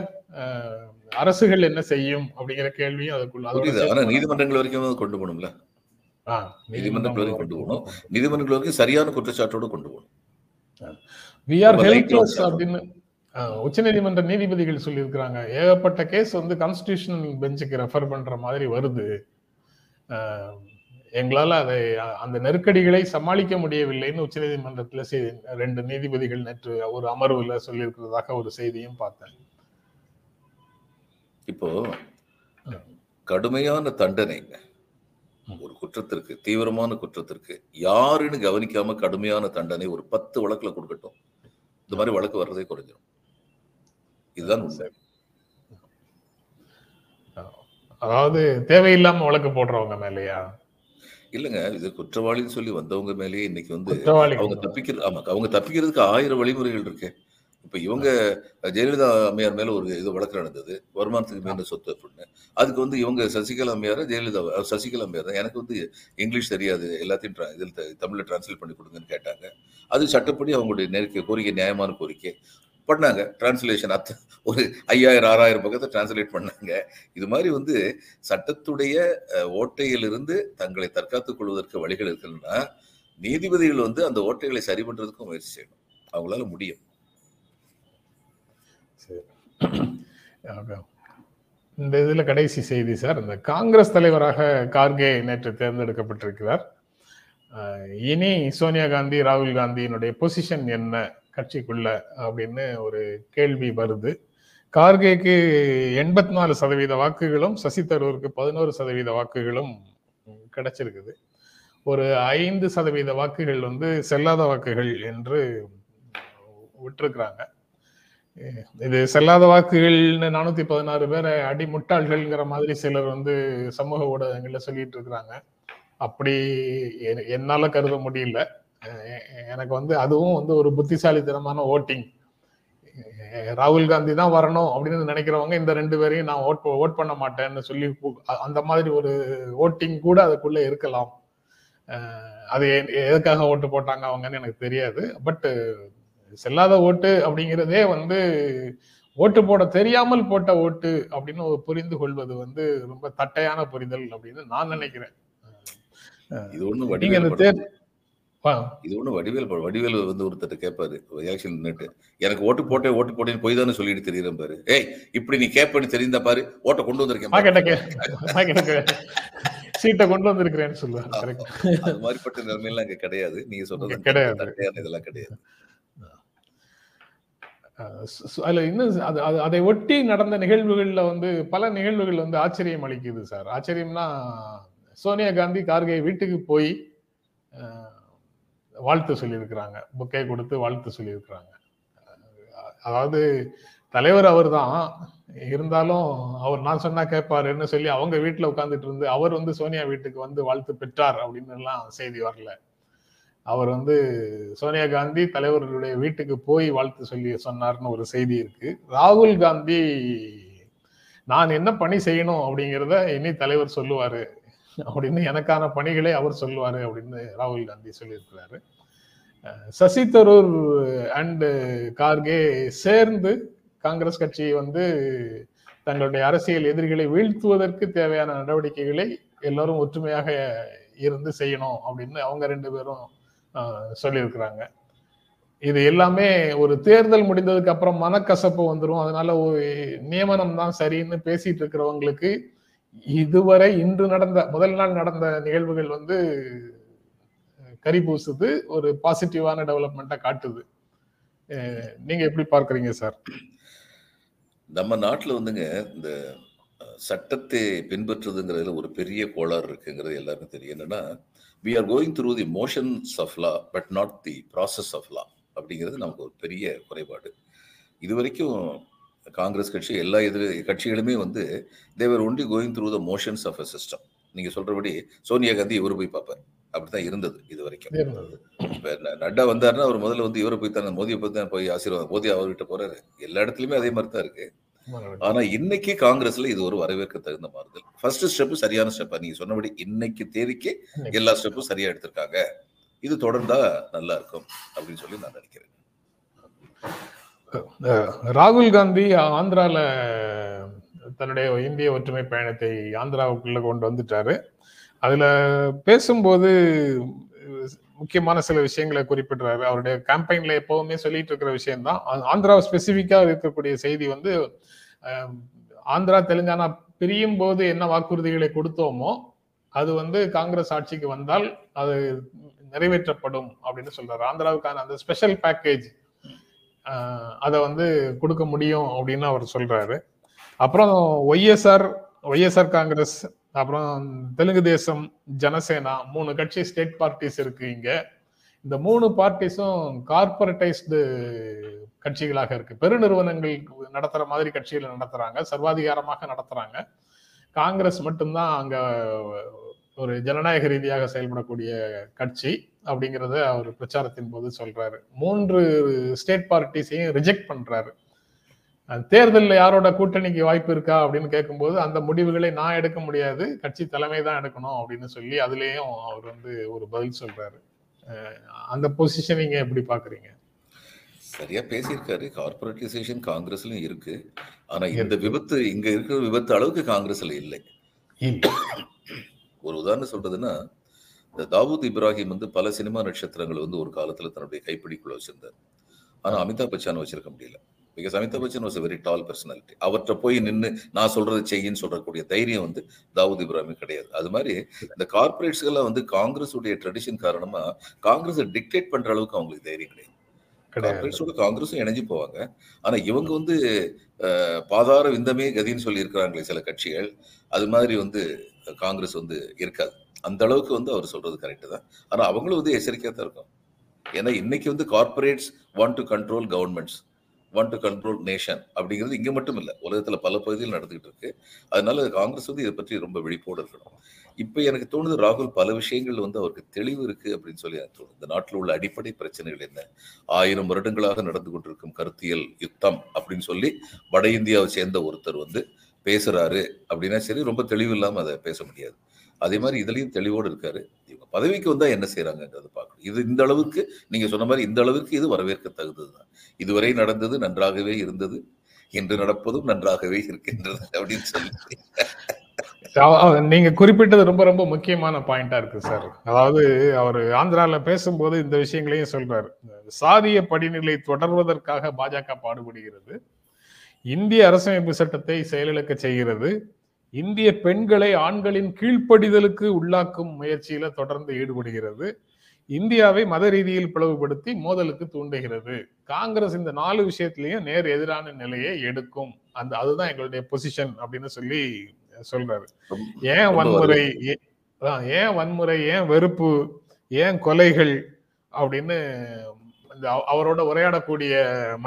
அரசுகள் என்ன செய்யும் அப்படிங்கிற கேள்வியும் அதுக்குள்ள நீதிமன்றங்கள் வரைக்கும் கொண்டு போகணும்ல. நீதிமன்றங்கள் வரைக்கும் கொண்டு போகணும், நீதிமன்றங்கள் வரைக்கும் சரியான குற்றச்சாட்டோடு கொண்டு போகணும். அப்படின்னு உச்ச நீதிமன்ற நீதிபதிகள் சொல்லியிருக்கிறாங்க. ஏகப்பட்ட கேஸ் வந்து கான்ஸ்டிடியூஷனல் பெஞ்சுக்கு ரெஃபர் பண்ற மாதிரி வருது, எங்களால் அதை அந்த நெருக்கடிகளை சமாளிக்க முடியவில்லைன்னு உச்சநீதிமன்றத்தில் 2 நீதிபதிகள் நேற்று ஒரு அமர்வில் சொல்லியிருக்கிறதாக ஒரு செய்தியும் பார்த்தேன். இப்போ கடுமையான தண்டனை ஒரு குற்றத்திற்கு, தீவிரமான குற்றத்திற்கு யாருன்னு கவனிக்காம கடுமையான தண்டனை ஒரு 10 வழக்குல கொடுக்கட்டும், இந்த மாதிரி வழக்கு வர்றதே குறைஞ்சிடும். இதுதான் உண்மை. அதாவது தேவையில்லாம வழக்கு போடுறவங்க மேலையா இல்லைங்க, இது குற்றவாளின்னு சொல்லி வந்தவங்க மேலேயே இன்னைக்கு வந்து அவங்க தப்பிக்கிறதுக்கு 1000 வழிமுறைகள் இருக்கு. இப்ப இவங்க ஜெயலலிதா அம்மையார் மேல ஒரு இது வழக்கு நடந்தது, வருமானத்துக்கு மேல சொத்து அப்படின்னு. அதுக்கு வந்து இவங்க சசிகலா அம்மையார, ஜெயலலிதா சசிகலா அம்மையார் தான் எனக்கு வந்து இங்கிலீஷ் தெரியாது, எல்லாத்தையும் இதில் தமிழ்ல டிரான்ஸ்லேட் பண்ணி கொடுங்கன்னு கேட்டாங்க. அது சட்டப்படி அவங்களுடைய கோரிக்கை நியாயமான கோரிக்கை பண்ணாங்க. டிரான்ஸ்லேஷன் ஒரு 5000 6000 பக்கத்தை டிரான்ஸ்லேட் பண்ணாங்க. இது மாதிரி வந்து சட்டத்துடைய ஓட்டையிலிருந்து தங்களை தற்காத்துக் கொள்வதற்கு வழிகள் இருக்குன்னா நீதிபதிகள் வந்து அந்த ஓட்டைகளை சரி பண்றதுக்கும் முயற்சி செய்யணும், அவங்களால முடியும். இந்த இதுல கடைசி செய்தி சார், இந்த காங்கிரஸ் தலைவராக கார்கே நேற்று தேர்ந்தெடுக்கப்பட்டிருக்கிறார். இனி சோனியா காந்தி, ராகுல் காந்தியினுடைய பொசிஷன் என்ன கட்சிக்குள்ள அப்படின்னு ஒரு கேள்வி வருது. கார்கேக்கு 84% வாக்குகளும் சசிதரூருக்கு 11% வாக்குகளும் கிடைச்சிருக்குது. ஒரு 5% வாக்குகள் வந்து செல்லாத வாக்குகள் என்று விட்டுருக்குறாங்க. இது செல்லாத வாக்குகள்னு 416 பேரை அடிமுட்டாள்கள்ங்கிற மாதிரி சிலர் வந்து சமூக ஊடகங்கள்ல சொல்லிட்டு இருக்கிறாங்க. அப்படி என்னால கருத முடியல. எனக்கு வந்து அதுவும் வந்து ஒரு புத்திசாலித்தனமான ஓட்டிங், ராகுல் காந்தி தான் வரணும் அப்படின்னு நினைக்கிறவங்க இந்த ரெண்டு பேரையும் நான் ஓட் பண்ண மாட்டேன்னு சொல்லி அந்த மாதிரி ஒரு ஓட்டிங் கூட அதுக்குள்ள இருக்கலாம். அது எதுக்காக ஓட்டு போட்டாங்க அவங்கன்னு எனக்கு தெரியாது. பட் செல்லாத ஓட்டு அப்படிங்கிறதே ஓட்டு போட தெரியாமல் போட்ட ஓட்டு அப்படின்னு புரிந்து கொள்வது ரொம்ப தட்டையான புரிதல் அப்படின்னு நான் நினைக்கிறேன். இது ஒண்ணு வடிவேல் ஒருத்தர் கேட்பாரு எனக்கு ஓட்டு போட்டே ஓட்டு போட்டேன்னு போய் தானே சொல்லிட்டு தெரியுறேன் பாரு, ஏய் இப்படி நீ கேப்பன்னு தெரிந்தா பாரு ஓட்ட கொண்டு வந்திருக்கேன் சீட்டை கொண்டு வந்திருக்கிறேன்னு சொல்லுவாங்க. அது மாதிரிப்பட்ட நிலைமையெல்லாம் அங்க கிடையாது. நீங்க சொல்றது கிடையாது, இதெல்லாம் கிடையாது. அதை ஒட்டி நடந்த நிகழ்வுகள்ல பல நிகழ்வுகள் ஆச்சரியம் அளிக்குது சார். ஆச்சரியம்னா சோனியா காந்தி கார்கே வீட்டுக்கு போய் வாழ்த்து சொல்லியிருக்கிறாங்க, புக்கை கொடுத்து வாழ்த்து சொல்லியிருக்கிறாங்க. அதாவது தலைவர் அவர் தான் இருந்தாலும் அவர் நான் சொன்னா கேட்பாருன்னு சொல்லி அவங்க வீட்டுல உட்காந்துட்டு இருந்து அவர் சோனியா வீட்டுக்கு வாழ்த்து பெற்றார் அப்படின்னு எல்லாம் செய்தி வரல. அவர் சோனியா காந்தி தலைவர்களுடைய வீட்டுக்கு போய் வாழ்த்து சொல்லி சொன்னார்னு ஒரு செய்தி இருக்கு. ராகுல் காந்தி நான் என்ன பணி செய்யணும் அப்படிங்கிறத இனி தலைவர் சொல்லுவாரு அப்படின்னு எனக்கான பணிகளை அவர் சொல்லுவாரு அப்படின்னு ராகுல் காந்தி சொல்லியிருக்கிறாரு. சசிதரூர் அண்டு கார்கே சேர்ந்து காங்கிரஸ் கட்சி தங்களுடைய அரசியல் எதிரிகளை வீழ்த்துவதற்கு தேவையான நடவடிக்கைகளை எல்லாரும் ஒற்றுமையாக இருந்து செய்யணும் அப்படின்னு அவங்க ரெண்டு பேரும் சொல்லியிருக்கிறாங்க. இது எல்லாமே ஒரு தேர்தல் முடிந்ததுக்கு அப்புறம் மனக்கசப்பு வந்துடும், அதனால ஒரு நியமனம் தான் சரின்னு பேசிட்டு இருக்கிறவங்களுக்கு இதுவரை இன்று நடந்த முதல் நாள் நடந்த நிகழ்வுகள் கறி பூசுது, ஒரு பாசிட்டிவான டெவலப்மெண்ட்டா காட்டுது. நீங்க எப்படி பார்க்குறீங்க சார்? நம்ம நாட்டில் இந்த சட்டத்தை பின்பற்றுறதுங்கிறதுல ஒரு பெரிய கோளாறு இருக்குங்கிறது எல்லாருக்கும் தெரியும். என்னன்னா we are going through the motions of law but not the process of law அப்படிங்கிறது நமக்கு ஒரு பெரிய குறைபாடு. இது வரைக்கும் காங்கிரஸ் கட்சி எல்லா கட்சிகளுமே they were only going through the motions of a system. நீங்க சொல்றபடி சோனியா காந்தி இவரு போய் பார்ப்பார், அப்படித்தான் இருந்தது இது வரைக்கும். இப்ப நட்டா வந்தாருன்னா அவர் முதல்ல இவரை போய் தான் மோதியை போய் தான் போய் ஆசீர்வாதம் மோதி அவர்கிட்ட போறாரு. எல்லா இடத்துலயுமே அதே மாதிரி தான் இருக்கு. ஆனா இன்னைக்கு காங்கிரஸ்ல இது ஒரு வரவேற்க தகுந்த மாறுதல். ஃபர்ஸ்ட் ஸ்டெப் சரியான ஸ்டெப்பா நீங்க சொன்னபடி இன்னைக்கு தேதிக்கு எல்லா ஸ்டெப்பும் சரியா எடுத்திருக்காங்க. இது தொடர்ந்தா நல்லா இருக்கும் அப்படின்னு சொல்லி நான் நினைக்கிறேன். ராகுல் காந்தி ஆந்திரால தன்னுடைய இந்திய ஒற்றுமை பயணத்தை ஆந்திராவுக்குள்ள கொண்டு வந்துட்டாரு. அதுல பேசும்போது முக்கியமான சில விஷயங்களை குறிப்பிடுறாரு. அவருடைய கேம்பெயின்ல எப்பவுமே சொல்லிட்டு இருக்கிற விஷயம்தான். ஆந்திரா ஸ்பெசிபிக்கா இருக்கக்கூடிய செய்தி ஆந்திரா தெலுங்கானா பிரியும் போது என்ன வாக்குறுதிகளை கொடுத்தோமோ அது காங்கிரஸ் ஆட்சிக்கு வந்தால் அது நிறைவேற்றப்படும் அப்படின்னு சொல்றாரு. ஆந்திராவுக்கான அந்த ஸ்பெஷல் பேக்கேஜ் அதை கொடுக்க முடியும் அப்படின்னு அவர் சொல்றாரு. அப்புறம் ஒய்எஸ்ஆர் காங்கிரஸ், அப்புறம் தெலுங்கு தேசம், ஜனசேனா, 3 கட்சி ஸ்டேட் பார்ட்டிஸ் இருக்கு இங்க. இந்த 3 பார்ட்டிஸும் கார்பரேட்டைஸ்டு கட்சிகளாக இருக்கு. பெருநிறுவனங்கள் நடத்துற மாதிரி கட்சிகளை நடத்துறாங்க, சர்வாதிகாரமாக நடத்துறாங்க. காங்கிரஸ் மட்டும்தான் அங்க ஒரு ஜனநாயக ரீதியாக செயல்படக்கூடிய கட்சி அப்படிங்கிறத அவர் பிரச்சாரத்தின் போது சொல்றாரு. 3 ஸ்டேட் பார்ட்டிஸையும் ரிஜெக்ட் பண்றாரு. தேர்தலில் யாரோட கூட்டணிக்கு வாய்ப்பு இருக்கா அப்படின்னு கேட்கும்போது அந்த முடிவுகளை நான் எடுக்க முடியாது, கட்சி தலைமை தான் எடுக்கணும் அப்படின்னு சொல்லி அதுலேயும் அவர் ஒரு பதில் சொல்றாரு. அந்த பொசிஷனிங்க எப்படி பாக்குறீங்க? சரியா பேசியிருக்காரு. கார்பரேட்டைசேஷன் காங்கிரஸ்லயும் இருக்கு, ஆனா இந்த விபத்து இங்க இருக்கிற விபத்து அளவுக்கு காங்கிரஸ்ல இல்லை. ஒரு உதாரணம் சொல்றதுன்னா இந்த தாவூத் இப்ராஹிம் பல சினிமா நட்சத்திரங்கள் ஒரு காலத்துல தன்னுடைய கைப்பிடிக்குள்ள வச்சிருந்தார். ஆனா அமிதாப் பச்சான் வச்சிருக்க முடியல. Because Amitabh Bachchan was a very tall personality. அவற்றை போய் நின்று நான் சொல்றது செய்யின்னு சொல்றக்கூடிய தைரியம் தாவூத் இப்ராஹிம் கிடையாது. அது மாதிரி இந்த கார்பரேட்ஸ்கெல்லாம் காங்கிரஸ் உடைய ட்ரெடிஷன் காரணமா காங்கிரஸ் டிக்டேட் பண்ற அளவுக்கு அவங்களுக்கு தைரியம் கிடையாது. கார்பரேட்ஸோட காங்கிரஸும் இணைஞ்சு போவாங்க. ஆனா இவங்க பாதார விந்தமே கதின்னு சொல்லி இருக்கிறாங்களே சில கட்சிகள், அது மாதிரி காங்கிரஸ் இருக்காது. அந்த அளவுக்கு அவர் சொல்றது கரெக்டு தான். ஆனா அவங்களும் எச்சரிக்கையா தான் இருக்கும். ஏன்னா இன்னைக்கு corporates want to control governments. want to control nation அப்படிங்கிறது இங்கே மட்டும் இல்லை, உலகத்தில் பல பகுதியில் நடந்துகிட்டு இருக்கு. அதனால காங்கிரஸ் இதை பற்றி ரொம்ப விழிப்போடு இருக்கணும். இப்போ எனக்கு தோணுது ராகுல் பல விஷயங்கள் அவருக்கு தெளிவு இருக்கு அப்படின்னு சொல்லி எனக்கு தோணுது. இந்த நாட்டில் உள்ள அடிப்படை பிரச்சனைகள் என்ன, 1000 வருடங்களாக நடந்து கொண்டிருக்கும் கருத்தியல் யுத்தம் அப்படின்னு சொல்லி வட இந்தியாவை சேர்ந்த ஒருத்தர் பேசுறாரு அப்படின்னா சரி, ரொம்ப தெளிவு இல்லாமல் அதை பேச முடியாது. அதே மாதிரி இதுலையும் தெளிவோடு இருக்காரு. இவங்க பதவிக்கு வந்தால் என்ன செய்யறாங்கன்றது பார்க்கணும். இது இந்த அளவுக்கு நீங்கள் சொன்ன மாதிரி இந்த அளவுக்கு இது வரவேற்க தகுந்தது தான். இதுவரை நடந்தது நன்றாகவே இருந்தது, இன்று நடப்பதும் நன்றாகவே இருக்கின்றது அப்படின்னு சொல்லி நீங்க குறிப்பிட்டது ரொம்ப ரொம்ப முக்கியமான பாயிண்டா இருக்கு சார். அதாவது அவரு ஆந்திரால பேசும்போது இந்த விஷயங்களையும் சொல்றாரு. சாதிய படிநிலை தொடர்வதற்காக பாஜக பாடுபடுகிறது, இந்திய அரசமைப்பு சட்டத்தை செயலிழக்க செய்கிறது, இந்திய பெண்களை ஆண்களின் கீழ்ப்படிதலுக்கு உள்ளாக்கும் முயற்சியில தொடர்ந்து ஈடுபடுகிறது, இந்தியாவை மத ரீதியில் பிளவுபடுத்தி மோதலுக்கு தூண்டுகிறது. காங்கிரஸ் இந்த 4 விஷயத்திலையும் நேர் எதிரான நிலையை எடுக்கும், அதுதான் எங்களுடைய பொசிஷன் அப்படின்னு சொல்லி சொல்றாரு. ஏன் வன்முறை, ஏன் வன்முறை, ஏன் வெறுப்பு, ஏன் கொலைகள் அப்படின்னு அவரோட உரையாடக்கூடிய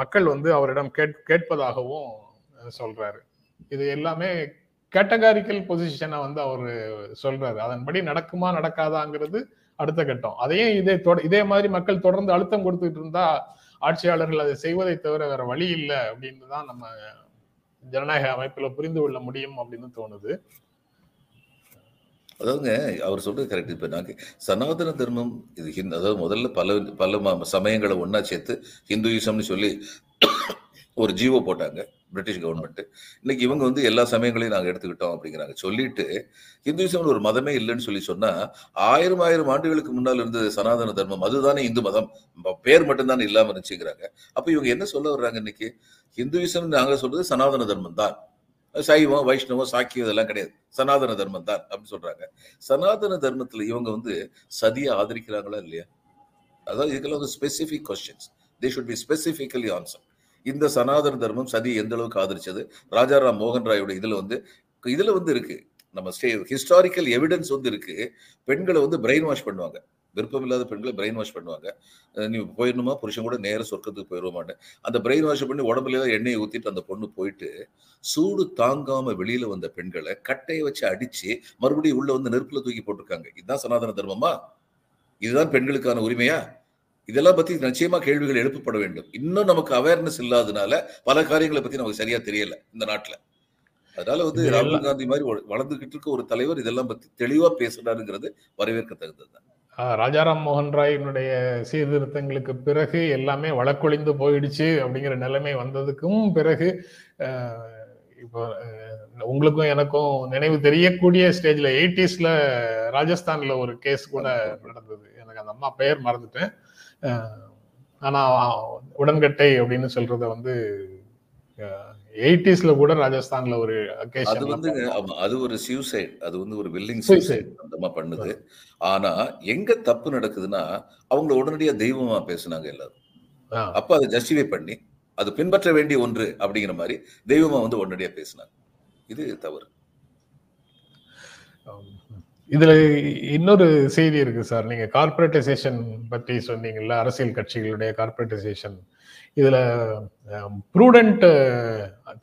மக்கள் அவரிடம் கேட்பதாகவும் சொல்றாரு. இது எல்லாமே கேட்டகாரிக்கல் பொசிஷனை அவரு சொல்றாரு. அதன்படி நடக்குமா நடக்காதாங்கிறது அடுத்த கட்டம். அதையும் இதே மாதிரி மக்கள் தொடர்ந்து அழுத்தம் கொடுத்துட்டு இருந்தா ஆட்சியாளர்கள் அதை செய்வதை தவிர வேற வழி இல்லை அப்படின்னு தான் நம்ம ஜனநாயக அமைப்புல புரிந்து கொள்ள முடியும் அப்படின்னு தோணுது. அதாவதுங்க அவர் சொல்றது கரெக்ட். இப்போ நாங்கள் சனாதன தர்மம் இது அதாவது முதல்ல பல பல சமயங்களை ஒன்னா சேர்த்து ஹிந்துயிசம்னு சொல்லி ஒரு ஜீவோ போட்டாங்க பிரிட்டிஷ் கவர்மெண்ட். இன்னைக்கு இவங்க எல்லா சமயங்களையும் நாங்கள் எடுத்துக்கிட்டோம் அப்படிங்கிறாங்க. சொல்லிட்டு ஹிந்துயிசம்னு ஒரு மதமே இல்லைன்னு சொல்லி சொன்னா 1000 ஆண்டுகளுக்கு முன்னால் இருந்தது சனாதன தர்மம், அதுதானே இந்து மதம், பேர் மட்டும்தானே இல்லாமல் இருந்துச்சுங்கிறாங்க. அப்போ இவங்க என்ன சொல்ல வர்றாங்க, இன்னைக்கு ஹிந்துயிசம் நாங்கள் சொல்றது சனாதன தர்மம் தான், சைவம் வைஷ்ணவம் சாக்கியம் இதெல்லாம் கிடையாது, சனாதன தர்மம் தான் அப்படின்னு சொல்றாங்க. சனாதன தர்மத்துல இவங்க சதியை ஆதரிக்கிறாங்களா இல்லையா? அதாவது இதுக்கெல்லாம் specific questions they should be specifically answer. இந்த சனாதன தர்மம் சதி எந்த அளவுக்கு ஆதரிச்சது, ராஜாராம் மோகன் ராயோட இதுல இருக்கு, நம்ம ஹிஸ்டாரிக்கல் எவிடன்ஸ் இருக்கு. பெண்களை பிரெயின் வாஷ் பண்ணுவாங்க, விருப்பம் இல்லாத பெண்களை பிரெயின் வாஷ் பண்ணுவாங்க. நீ போயிடணுமா, புருஷன் கூட நேர சொர்க்கத்துக்கு போயிடுவோமான்னு அந்த பிரெயின் வாஷ் பண்ணி உடம்புல எண்ணெயை ஊற்றிட்டு அந்த பொண்ணு போயிட்டு சூடு தாங்காம வெளியில வந்த பெண்களை கட்டையை வச்சு அடிச்சு மறுபடியும் உள்ள நெருப்புல தூக்கி போட்டிருக்காங்க. இதுதான் சனாதன தர்மமா? இதுதான் பெண்களுக்கான உரிமையா? இதெல்லாம் பத்தி நிச்சயமா கேள்விகள் எழுப்பப்பட வேண்டும். இன்னும் நமக்கு அவேர்னஸ் இல்லாதனால பல காரியங்களை பத்தி நமக்கு சரியா தெரியல இந்த நாட்டுல. அதனால ராகுல் காந்தி மாதிரி வளர்ந்துகிட்டு இருக்க ஒரு தலைவர் இதெல்லாம் பத்தி தெளிவா பேசுறாருங்கிறது வரவேற்க தகுந்ததுதான். ராஜாராம் மோகன் ராயினுடைய சீர்திருத்தங்களுக்கு பிறகு எல்லாமே வழக்கொழிந்து போயிடுச்சு அப்படிங்கிற நிலைமை வந்ததுக்கும் பிறகு இப்போ உங்களுக்கும் எனக்கும் நினைவு தெரியக்கூடிய ஸ்டேஜ்ல 80s ராஜஸ்தான்ல ஒரு கேஸ் கூட நடந்தது. எனக்கு அந்த அம்மா பெயர் மறந்துட்டேன், ஆனா உடன்கட்டை அப்படின்னு சொல்றத 80sல கூட ராஜஸ்தான்ல ஒரு கேஸ், அது ஒரு சூசைட், அது ஒரு வில்லிங் சூசைட் அந்தமா பண்ணுது. ஆனா எங்க தப்பு நடக்குதுன்னா அவங்கள உடனடியா தெய்வமா பேசுனாங்க எல்லாரும். அப்ப அதை ஜஸ்டிஃபை பண்ணி அது பின்பற்ற வேண்டிய ஒன்று அப்படிங்கிற மாதிரி தெய்வமா உடனடியா பேசினாங்க. இது தவறு. இதுல இன்னொரு செய்தி இருக்கு சார். நீங்க கார்பரேட்டைசேஷன் பத்தி சொன்னீங்கல்ல, அரசியல் கட்சிகளுடைய கார்பரேட்டைசேஷன், இதுல ப்ரூடென்ட்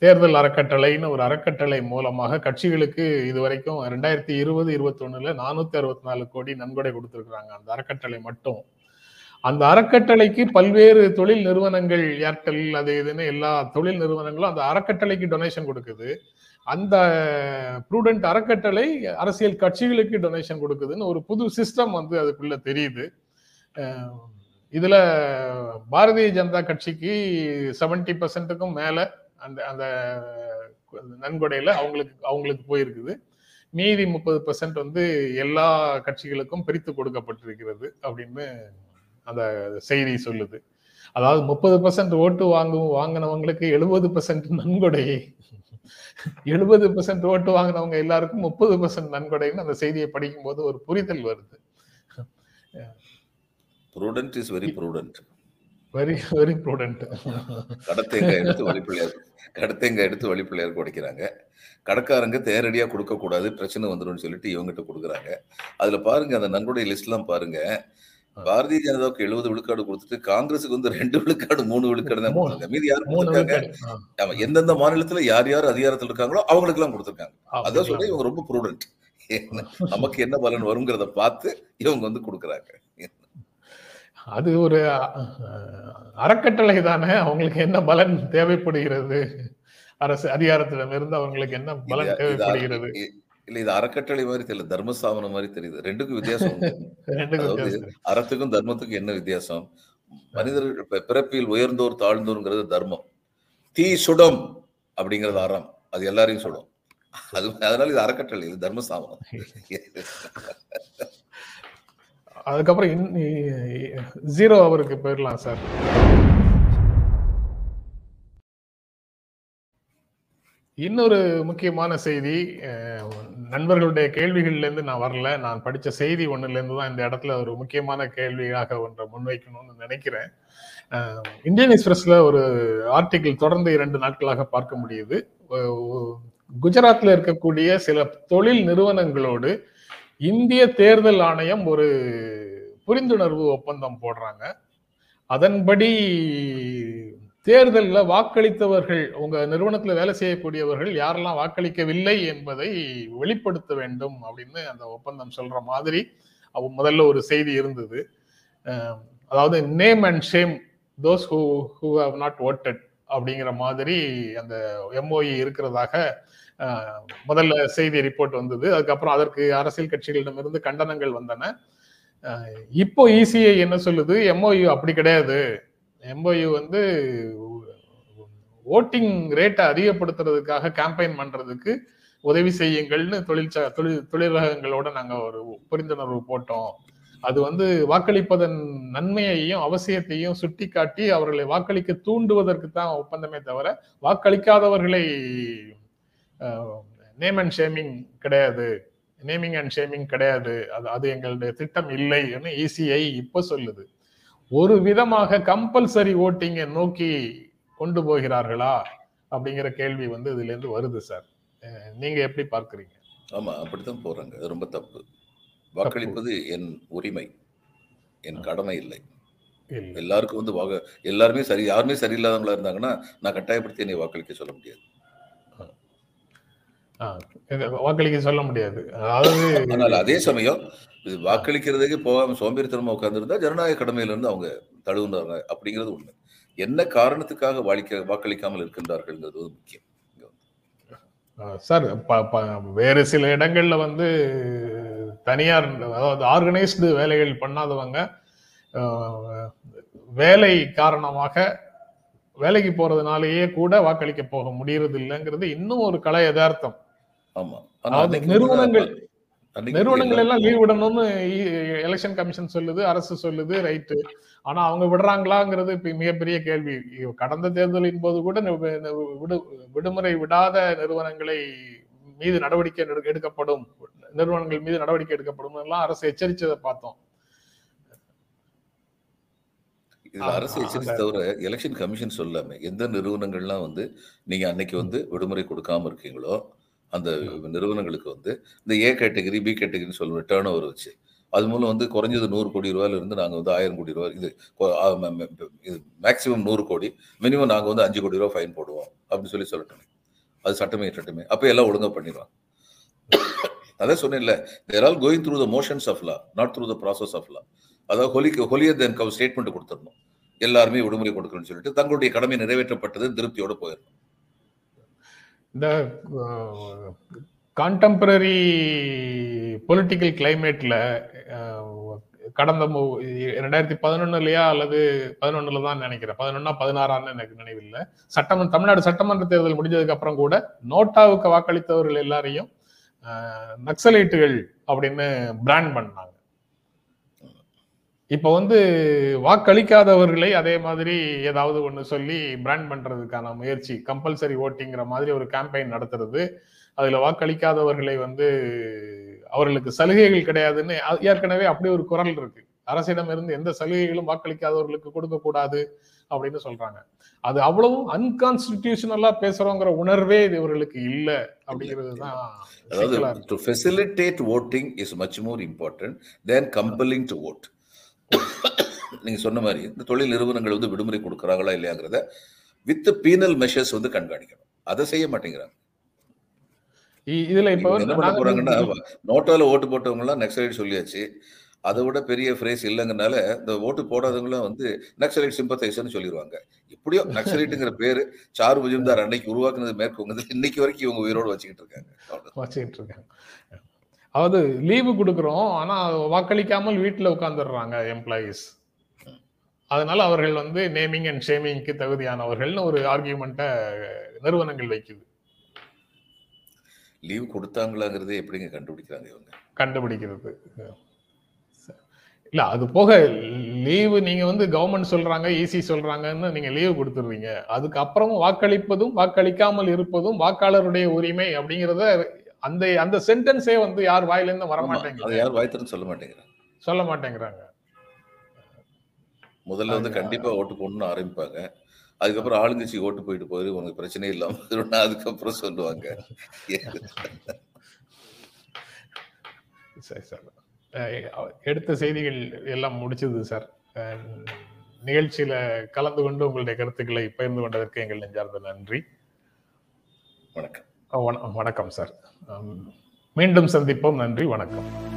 தேர்தல் அறக்கட்டளைன்னு ஒரு அறக்கட்டளை மூலமாக கட்சிகளுக்கு இதுவரைக்கும் 2020-21 464 கோடி நன்கொடை கொடுத்துருக்குறாங்க அந்த அறக்கட்டளை மட்டும். அந்த அறக்கட்டளைக்கு பல்வேறு தொழில் நிறுவனங்கள், ஏர்டெல் அது இதுன்னு எல்லா தொழில் நிறுவனங்களும் அந்த அறக்கட்டளைக்கு டொனேஷன் கொடுக்குது. அந்த ப்ரூடென்ட் அறக்கட்டளை அரசியல் கட்சிகளுக்கு டொனேஷன் கொடுக்குதுன்னு ஒரு புது சிஸ்டம் அதுக்குள்ள தெரியுது. இதுல பாரதிய ஜனதா கட்சிக்கு 70%க்கும் மேல அந்த அந்த நன்கொடையில அவங்களுக்கு போயிருக்குது. மீதி 30% எல்லா கட்சிகளுக்கும் பிரித்து கொடுக்கப்பட்டிருக்கிறது அப்படின்னு அந்த செய்தி சொல்லுது. அதாவது 30% ஓட்டு வாங்கினவங்களுக்கு 70% நன்கொடை, 70% ஓட்டு வாங்கினவங்க எல்லாருக்கும் 30% நன்கொடைன்னு அந்த செய்தியை படிக்கும் போது ஒரு புரிதல் வருது. Prudent is very prudent. Very, very prudent. கடத்தேங்க எடுத்து வழிப்பிள்ளையாருக்கு உடைக்கிறாங்க. கடக்காரங்க தேரடியா கொடுக்க கூடாது, பிரச்சனை வந்துடும் சொல்லிட்டு இவங்கிட்ட கொடுக்குறாங்க. அதுல பாருங்க அந்த நன்கொடை லிஸ்ட் எல்லாம் பாருங்க, பாரதிய ஜனதாவுக்கு 70 விழுக்காடு கொடுத்துட்டு காங்கிரஸுக்கு வந்து 2 விழுக்காடு 3 விழுக்காடு தான் கொடுத்தாங்க. மீதி யாரும் கொடுத்துருக்காங்க? எந்தெந்த மாநிலத்துல யார் யார் அதிகாரத்தில் இருக்காங்களோ அவங்களுக்கு எல்லாம் கொடுத்துருக்காங்க. அதான் சொல்லி இவங்க ரொம்ப ப்ரூடென்ட், நமக்கு என்ன பலன் வருங்கிறத பார்த்து இவங்க வந்து கொடுக்குறாங்க. அது ஒரு அறக்கட்டளை தானே, அவங்களுக்கு என்ன பலன் தேவைப்படுகிறது அரசு அதிகாரத்திடமிருந்து, அவங்களுக்கு என்ன பலன் தேவைப்படுகிறது. இல்ல இது அறக்கட்டளை மாதிரி தெரியல, தர்மஸ்தாபனம் மாதிரி தெரியுது. ரெண்டுக்கும் வித்தியாசம். அறத்துக்கும் தர்மத்துக்கும் என்ன வித்தியாசம்? மனிதர்கள் பிறப்பில் உயர்ந்தோர் தாழ்ந்தோருங்கிறது தர்மம், தீ சுடம் அப்படிங்கிறது அறம், அது எல்லாரையும் சுடும். அது அதனால இது அறக்கட்டளை, இது தர்மஸ்தாபனம். அதுக்கப்புறம் ஜீரோ அவருக்கு போயிடலாம் சார். இன்னொரு முக்கியமான செய்தி, நண்பர்களுடைய கேள்விகள்லேருந்து நான் வரல, நான் படித்த செய்தி ஒன்றுலேருந்து தான் இந்த இடத்துல ஒரு முக்கியமான கேள்வியாக ஒன்றை முன்வைக்கணும்னு நினைக்கிறேன். இந்தியன் எக்ஸ்பிரஸில் ஒரு ஆர்டிக்கிள் தொடர்ந்து 2 நாட்களாக பார்க்க முடியுது. குஜராத்தில் இருக்கக்கூடிய சில தொழில் நிறுவனங்களோடு இந்திய தேர்தல் ஆணையம் ஒரு புரிந்துணர்வு ஒப்பந்தம் போடுறாங்க. அதன்படி தேர்தலில் வாக்களித்தவர்கள், உங்கள் நிறுவனத்தில் வேலை செய்யக்கூடியவர்கள் யாரெல்லாம் வாக்களிக்கவில்லை என்பதை வெளிப்படுத்த வேண்டும் அப்படின்னு அந்த ஒப்பந்தம் சொல்கிற மாதிரி முதல்ல ஒரு செய்தி இருந்தது. அதாவது name and shame those who have not voted அப்படிங்கிற மாதிரி அந்த எம்ஓஇ இருக்கிறதாக முதல்ல செய்தி ரிப்போர்ட் வந்தது. அதுக்கப்புறம் அதற்கு அரசியல் கட்சிகளிடமிருந்து கண்டனங்கள் வந்தன. இப்போ இசிஐ என்ன சொல்லுது, எம்ஓஇ அப்படி கிடையாது, எம்ஓயு வந்து ஓட்டிங் ரேட்டை அதிகப்படுத்துறதுக்காக கேம்பெயின் பண்றதுக்கு உதவி செய்யுங்கள்னு தொழிலகங்களோட நாங்கள் ஒரு புரிந்துணர்வு போட்டோம். அது வந்து வாக்களிப்பதன் நன்மையையும் அவசியத்தையும் சுட்டி காட்டி அவர்களை வாக்களிக்க தூண்டுவதற்கு தான் ஒப்பந்தமே தவிர வாக்களிக்காதவர்களை நேமிங் அண்ட் ஷேமிங் கிடையாது, அது எங்களுடைய திட்டம் இல்லைன்னு இசிஐ இப்போ சொல்லுது. ஒரு விதமாக கம்பல்சரி ஓட்டிங்கை நோக்கி கொண்டு போகிறார்களா அப்படிங்கிற கேள்வி வந்து இதுல இருந்து வருது சார். நீங்க எப்படி பார்க்குறீங்க? ஆமா, அப்படித்தான் போறாங்க. அது ரொம்ப தப்பு. வாக்களிப்பது என் உரிமை, என் கடமை இல்லை. எல்லாருக்கும் வந்து எல்லாருமே சரி, யாருமே சரியில்லாதவங்களா இருந்தாங்கன்னா நான் கட்டாயப்படுத்தி என்னை வாக்களிக்க சொல்ல முடியாது. வாக்களிக்க சொல்ல முடியாது. அதனால அதே சமயம் இது வாக்களிக்கிறதுக்கு போகாம சோம்பேறித்தனமா உட்கார்ந்துருந்தா ஜனநாயக கடமையில இருந்து அவங்க தழுவுனாங்க அப்படிங்கிறது உண்மை. என்ன காரணத்துக்காக வாக்களிக்காமல் இருக்கின்றார்கள் முக்கியம் சார். வேறு சில இடங்கள்ல வந்து தனியார், அதாவது ஆர்கனைஸ்டு வேலைகள் பண்ணாதவங்க வேலை காரணமாக வேலைக்கு போறதுனாலேயே கூட வாக்களிக்க போக முடியறது இல்லைங்கிறது இன்னும் ஒரு கலை யதார்த்தம். நிறுவனங்கள் எல்லாம் லீவ் விடணும்னு எலெக்ஷன் கமிஷன் சொல்லுது, அரசு சொல்லுது, ரைட்டு. ஆனா அவங்க விடுறாங்களாங்கிறது மிகப்பெரிய கேள்வி. கடந்த தேர்தலின் போது கூட விடுமுறை விடாத நிறுவனங்களை மீது நடவடிக்கை எடுக்கப்படும், நிறுவனங்கள் மீது நடவடிக்கை எடுக்கப்படும் எல்லாம் அரசு எச்சரித்ததை பார்த்தோம். இதுல அரசு எச்சரித்து தவிர எலெக்ஷன் கமிஷன் சொல்லாம எந்த நிறுவனங்கள்லாம் வந்து நீங்க அன்னைக்கு வந்து விடுமுறை கொடுக்காம இருக்கீங்களோ அந்த நிறுவனங்களுக்கு வந்து இந்த ஏ கேட்டகரி பி கேட்டகரின்னு சொல்லுற டேர்ன் ஓவர் வச்சு அது மூலம் வந்து குறைஞ்சது 100 கோடி ரூபாயில இருந்து நாங்கள் வந்து 1000 கோடி ரூபாய், இது மேக்சிமம் 100 கோடி, மினிமம் நாங்கள் வந்து 5 கோடி ரூபாய் ஃபைன் போடுவோம் அப்படின்னு சொல்லட்டோமே. அது சட்டமே ஏற்றட்டுமே, அப்போ எல்லாம் ஒழுங்காக பண்ணிடுவாங்க. அதான் சொன்னேன் இல்லை, they're all going through the motions of law, not through the process of law. அதாவது ஹொலியர் தேன் கவ் ஸ்டேட்மெண்ட் கொடுத்துடணும், எல்லாருமே விடுமுறை கொடுக்கணும்னு சொல்லிட்டு தங்களுடைய கடமை நிறைவேற்றப்பட்டது திருப்தியோட போயிடணும். இந்த கான்டெம்பரரி பொலிட்டிக்கல் கிளைமேட்ல கடந்த 2011 அல்லது 2011 தான் நினைக்கிறேன், 2011 - 2016 எனக்கு நினைவில்லை, தமிழ்நாடு சட்டமன்ற தேர்தல் முடிஞ்சதுக்கு அப்புறம் கூட நோட்டாவுக்கு வாக்களித்தவர்கள் எல்லாரையும் நக்சலைட்டுகள் அப்படின்னு பிராண்ட் பண்ணாங்க. இப்போ வந்து வாக்களிக்காதவர்களை அதே மாதிரி ஏதாவது ஒன்று சொல்லி பிராண்ட் பண்ணுறதுக்கான முயற்சி, கம்பல்சரி ஓட்டிங்கிற மாதிரி ஒரு கேம்பெயின் நடத்துறது, அதில் வாக்களிக்காதவர்களை வந்து அவர்களுக்கு சலுகைகள் கிடையாதுன்னு ஏற்கனவே அப்படி ஒரு குரல் இருக்கு. அரசிடம் இருந்து எந்த சலுகைகளும் வாக்களிக்காதவர்களுக்கு கொடுக்கக்கூடாது அப்படின்னு சொல்றாங்க. அது அவ்வளவும் அன்கான்ஸ்டிடியூஷனலா பேசுறோங்கிற உணர்வே இவர்களுக்கு இல்லை அப்படிங்கிறது தான். அதாவது to facilitate voting is much more important than compelling to vote. நீங்கள் சொன்ன மாதிரி இந்த தொழில் நிறுவனங்கள் வந்து விடுமுறை கொடுக்குறாங்களா இல்லையாங்கிறத வித் பீனல் மெஷர்ஸ் வந்து கண்காணிக்கணும். அதை செய்ய மாட்டேங்கிறாங்க. இதுல இப்ப என்ன பண்ண போறாங்கன்னா, நோட்டால ஓட்டு போட்டவங்க எல்லாம் நக்சலைட் சொல்லியாச்சு. அதை விட பெரிய ஃப்ரேஸ் இல்லைங்கனால இந்த ஓட்டு போடாதவங்களும் வந்து நக்சலைட் சிம்பத்தைசர்னு சொல்லிடுவாங்க. எப்படியோ நக்சலைட்டுங்கிற பேரு சாரு மஜும்தார் அன்னைக்கு உருவாக்குனது மேற்கொண்டு இன்னைக்கு வரைக்கும் இவங்க உயிரோடு வச்சுக்கிட்டு இருக்காங்க. அதாவது லீவு கொடுக்குறோம், ஆனா வாக்களிக்காமல் வீட்டுல உட்காந்துடுறாங்க எம்ப்ளாயிஸ். அதனால அவர்கள் வந்து நேமிங் அண்ட் ஷேமிங்க்கு தகுதியானவர்கள்னு ஒரு ஆர்கியூமெண்ட்டை நிறுவனங்கள் வைக்குது. லீவ் கொடுத்தாங்களாங்கிறது எப்படிங்க கண்டுபிடிக்கிறாங்க இவங்க? கண்டுபிடிக்கிறது இல்ல. அது போக லீவு நீங்க வந்து கவர்மெண்ட் சொல்றாங்க, ஈசி சொல்றாங்கன்னு நீங்க லீவு கொடுத்துருவீங்க. அதுக்கப்புறமும் வாக்களிப்பதும் வாக்களிக்காமல் இருப்பதும் வாக்காளருடைய உரிமை அப்படிங்கிறத அந்த அந்த சென்டென்ஸே வந்து யார் வாயிலிருந்து வரமாட்டேங்கிறாங்க, சொல்ல மாட்டேங்கிறாங்க. முதல்ல வந்து கண்டிப்பா ஓட்டு போடணும்னு ஆரம்பிப்பாங்க. அதுக்கப்புறம் ஆளுங்கட்சி ஓட்டு போயிட்டு போயிரு, உனக்கு பிரச்சனை இல்லாம அதுக்கப்புறம் சொல்லுவாங்க. சரி சார், எடுத்த செய்திகள் எல்லாம் முடிச்சது சார். நிகழ்ச்சியில கலந்து கொண்டு உங்களுடைய கருத்துக்களை பகிர்ந்து கொண்டதற்கு எங்கள் நெஞ்சார்ந்த நன்றி. வணக்கம். வணக்கம் சார். மீண்டும் சந்திப்போம். நன்றி, வணக்கம்.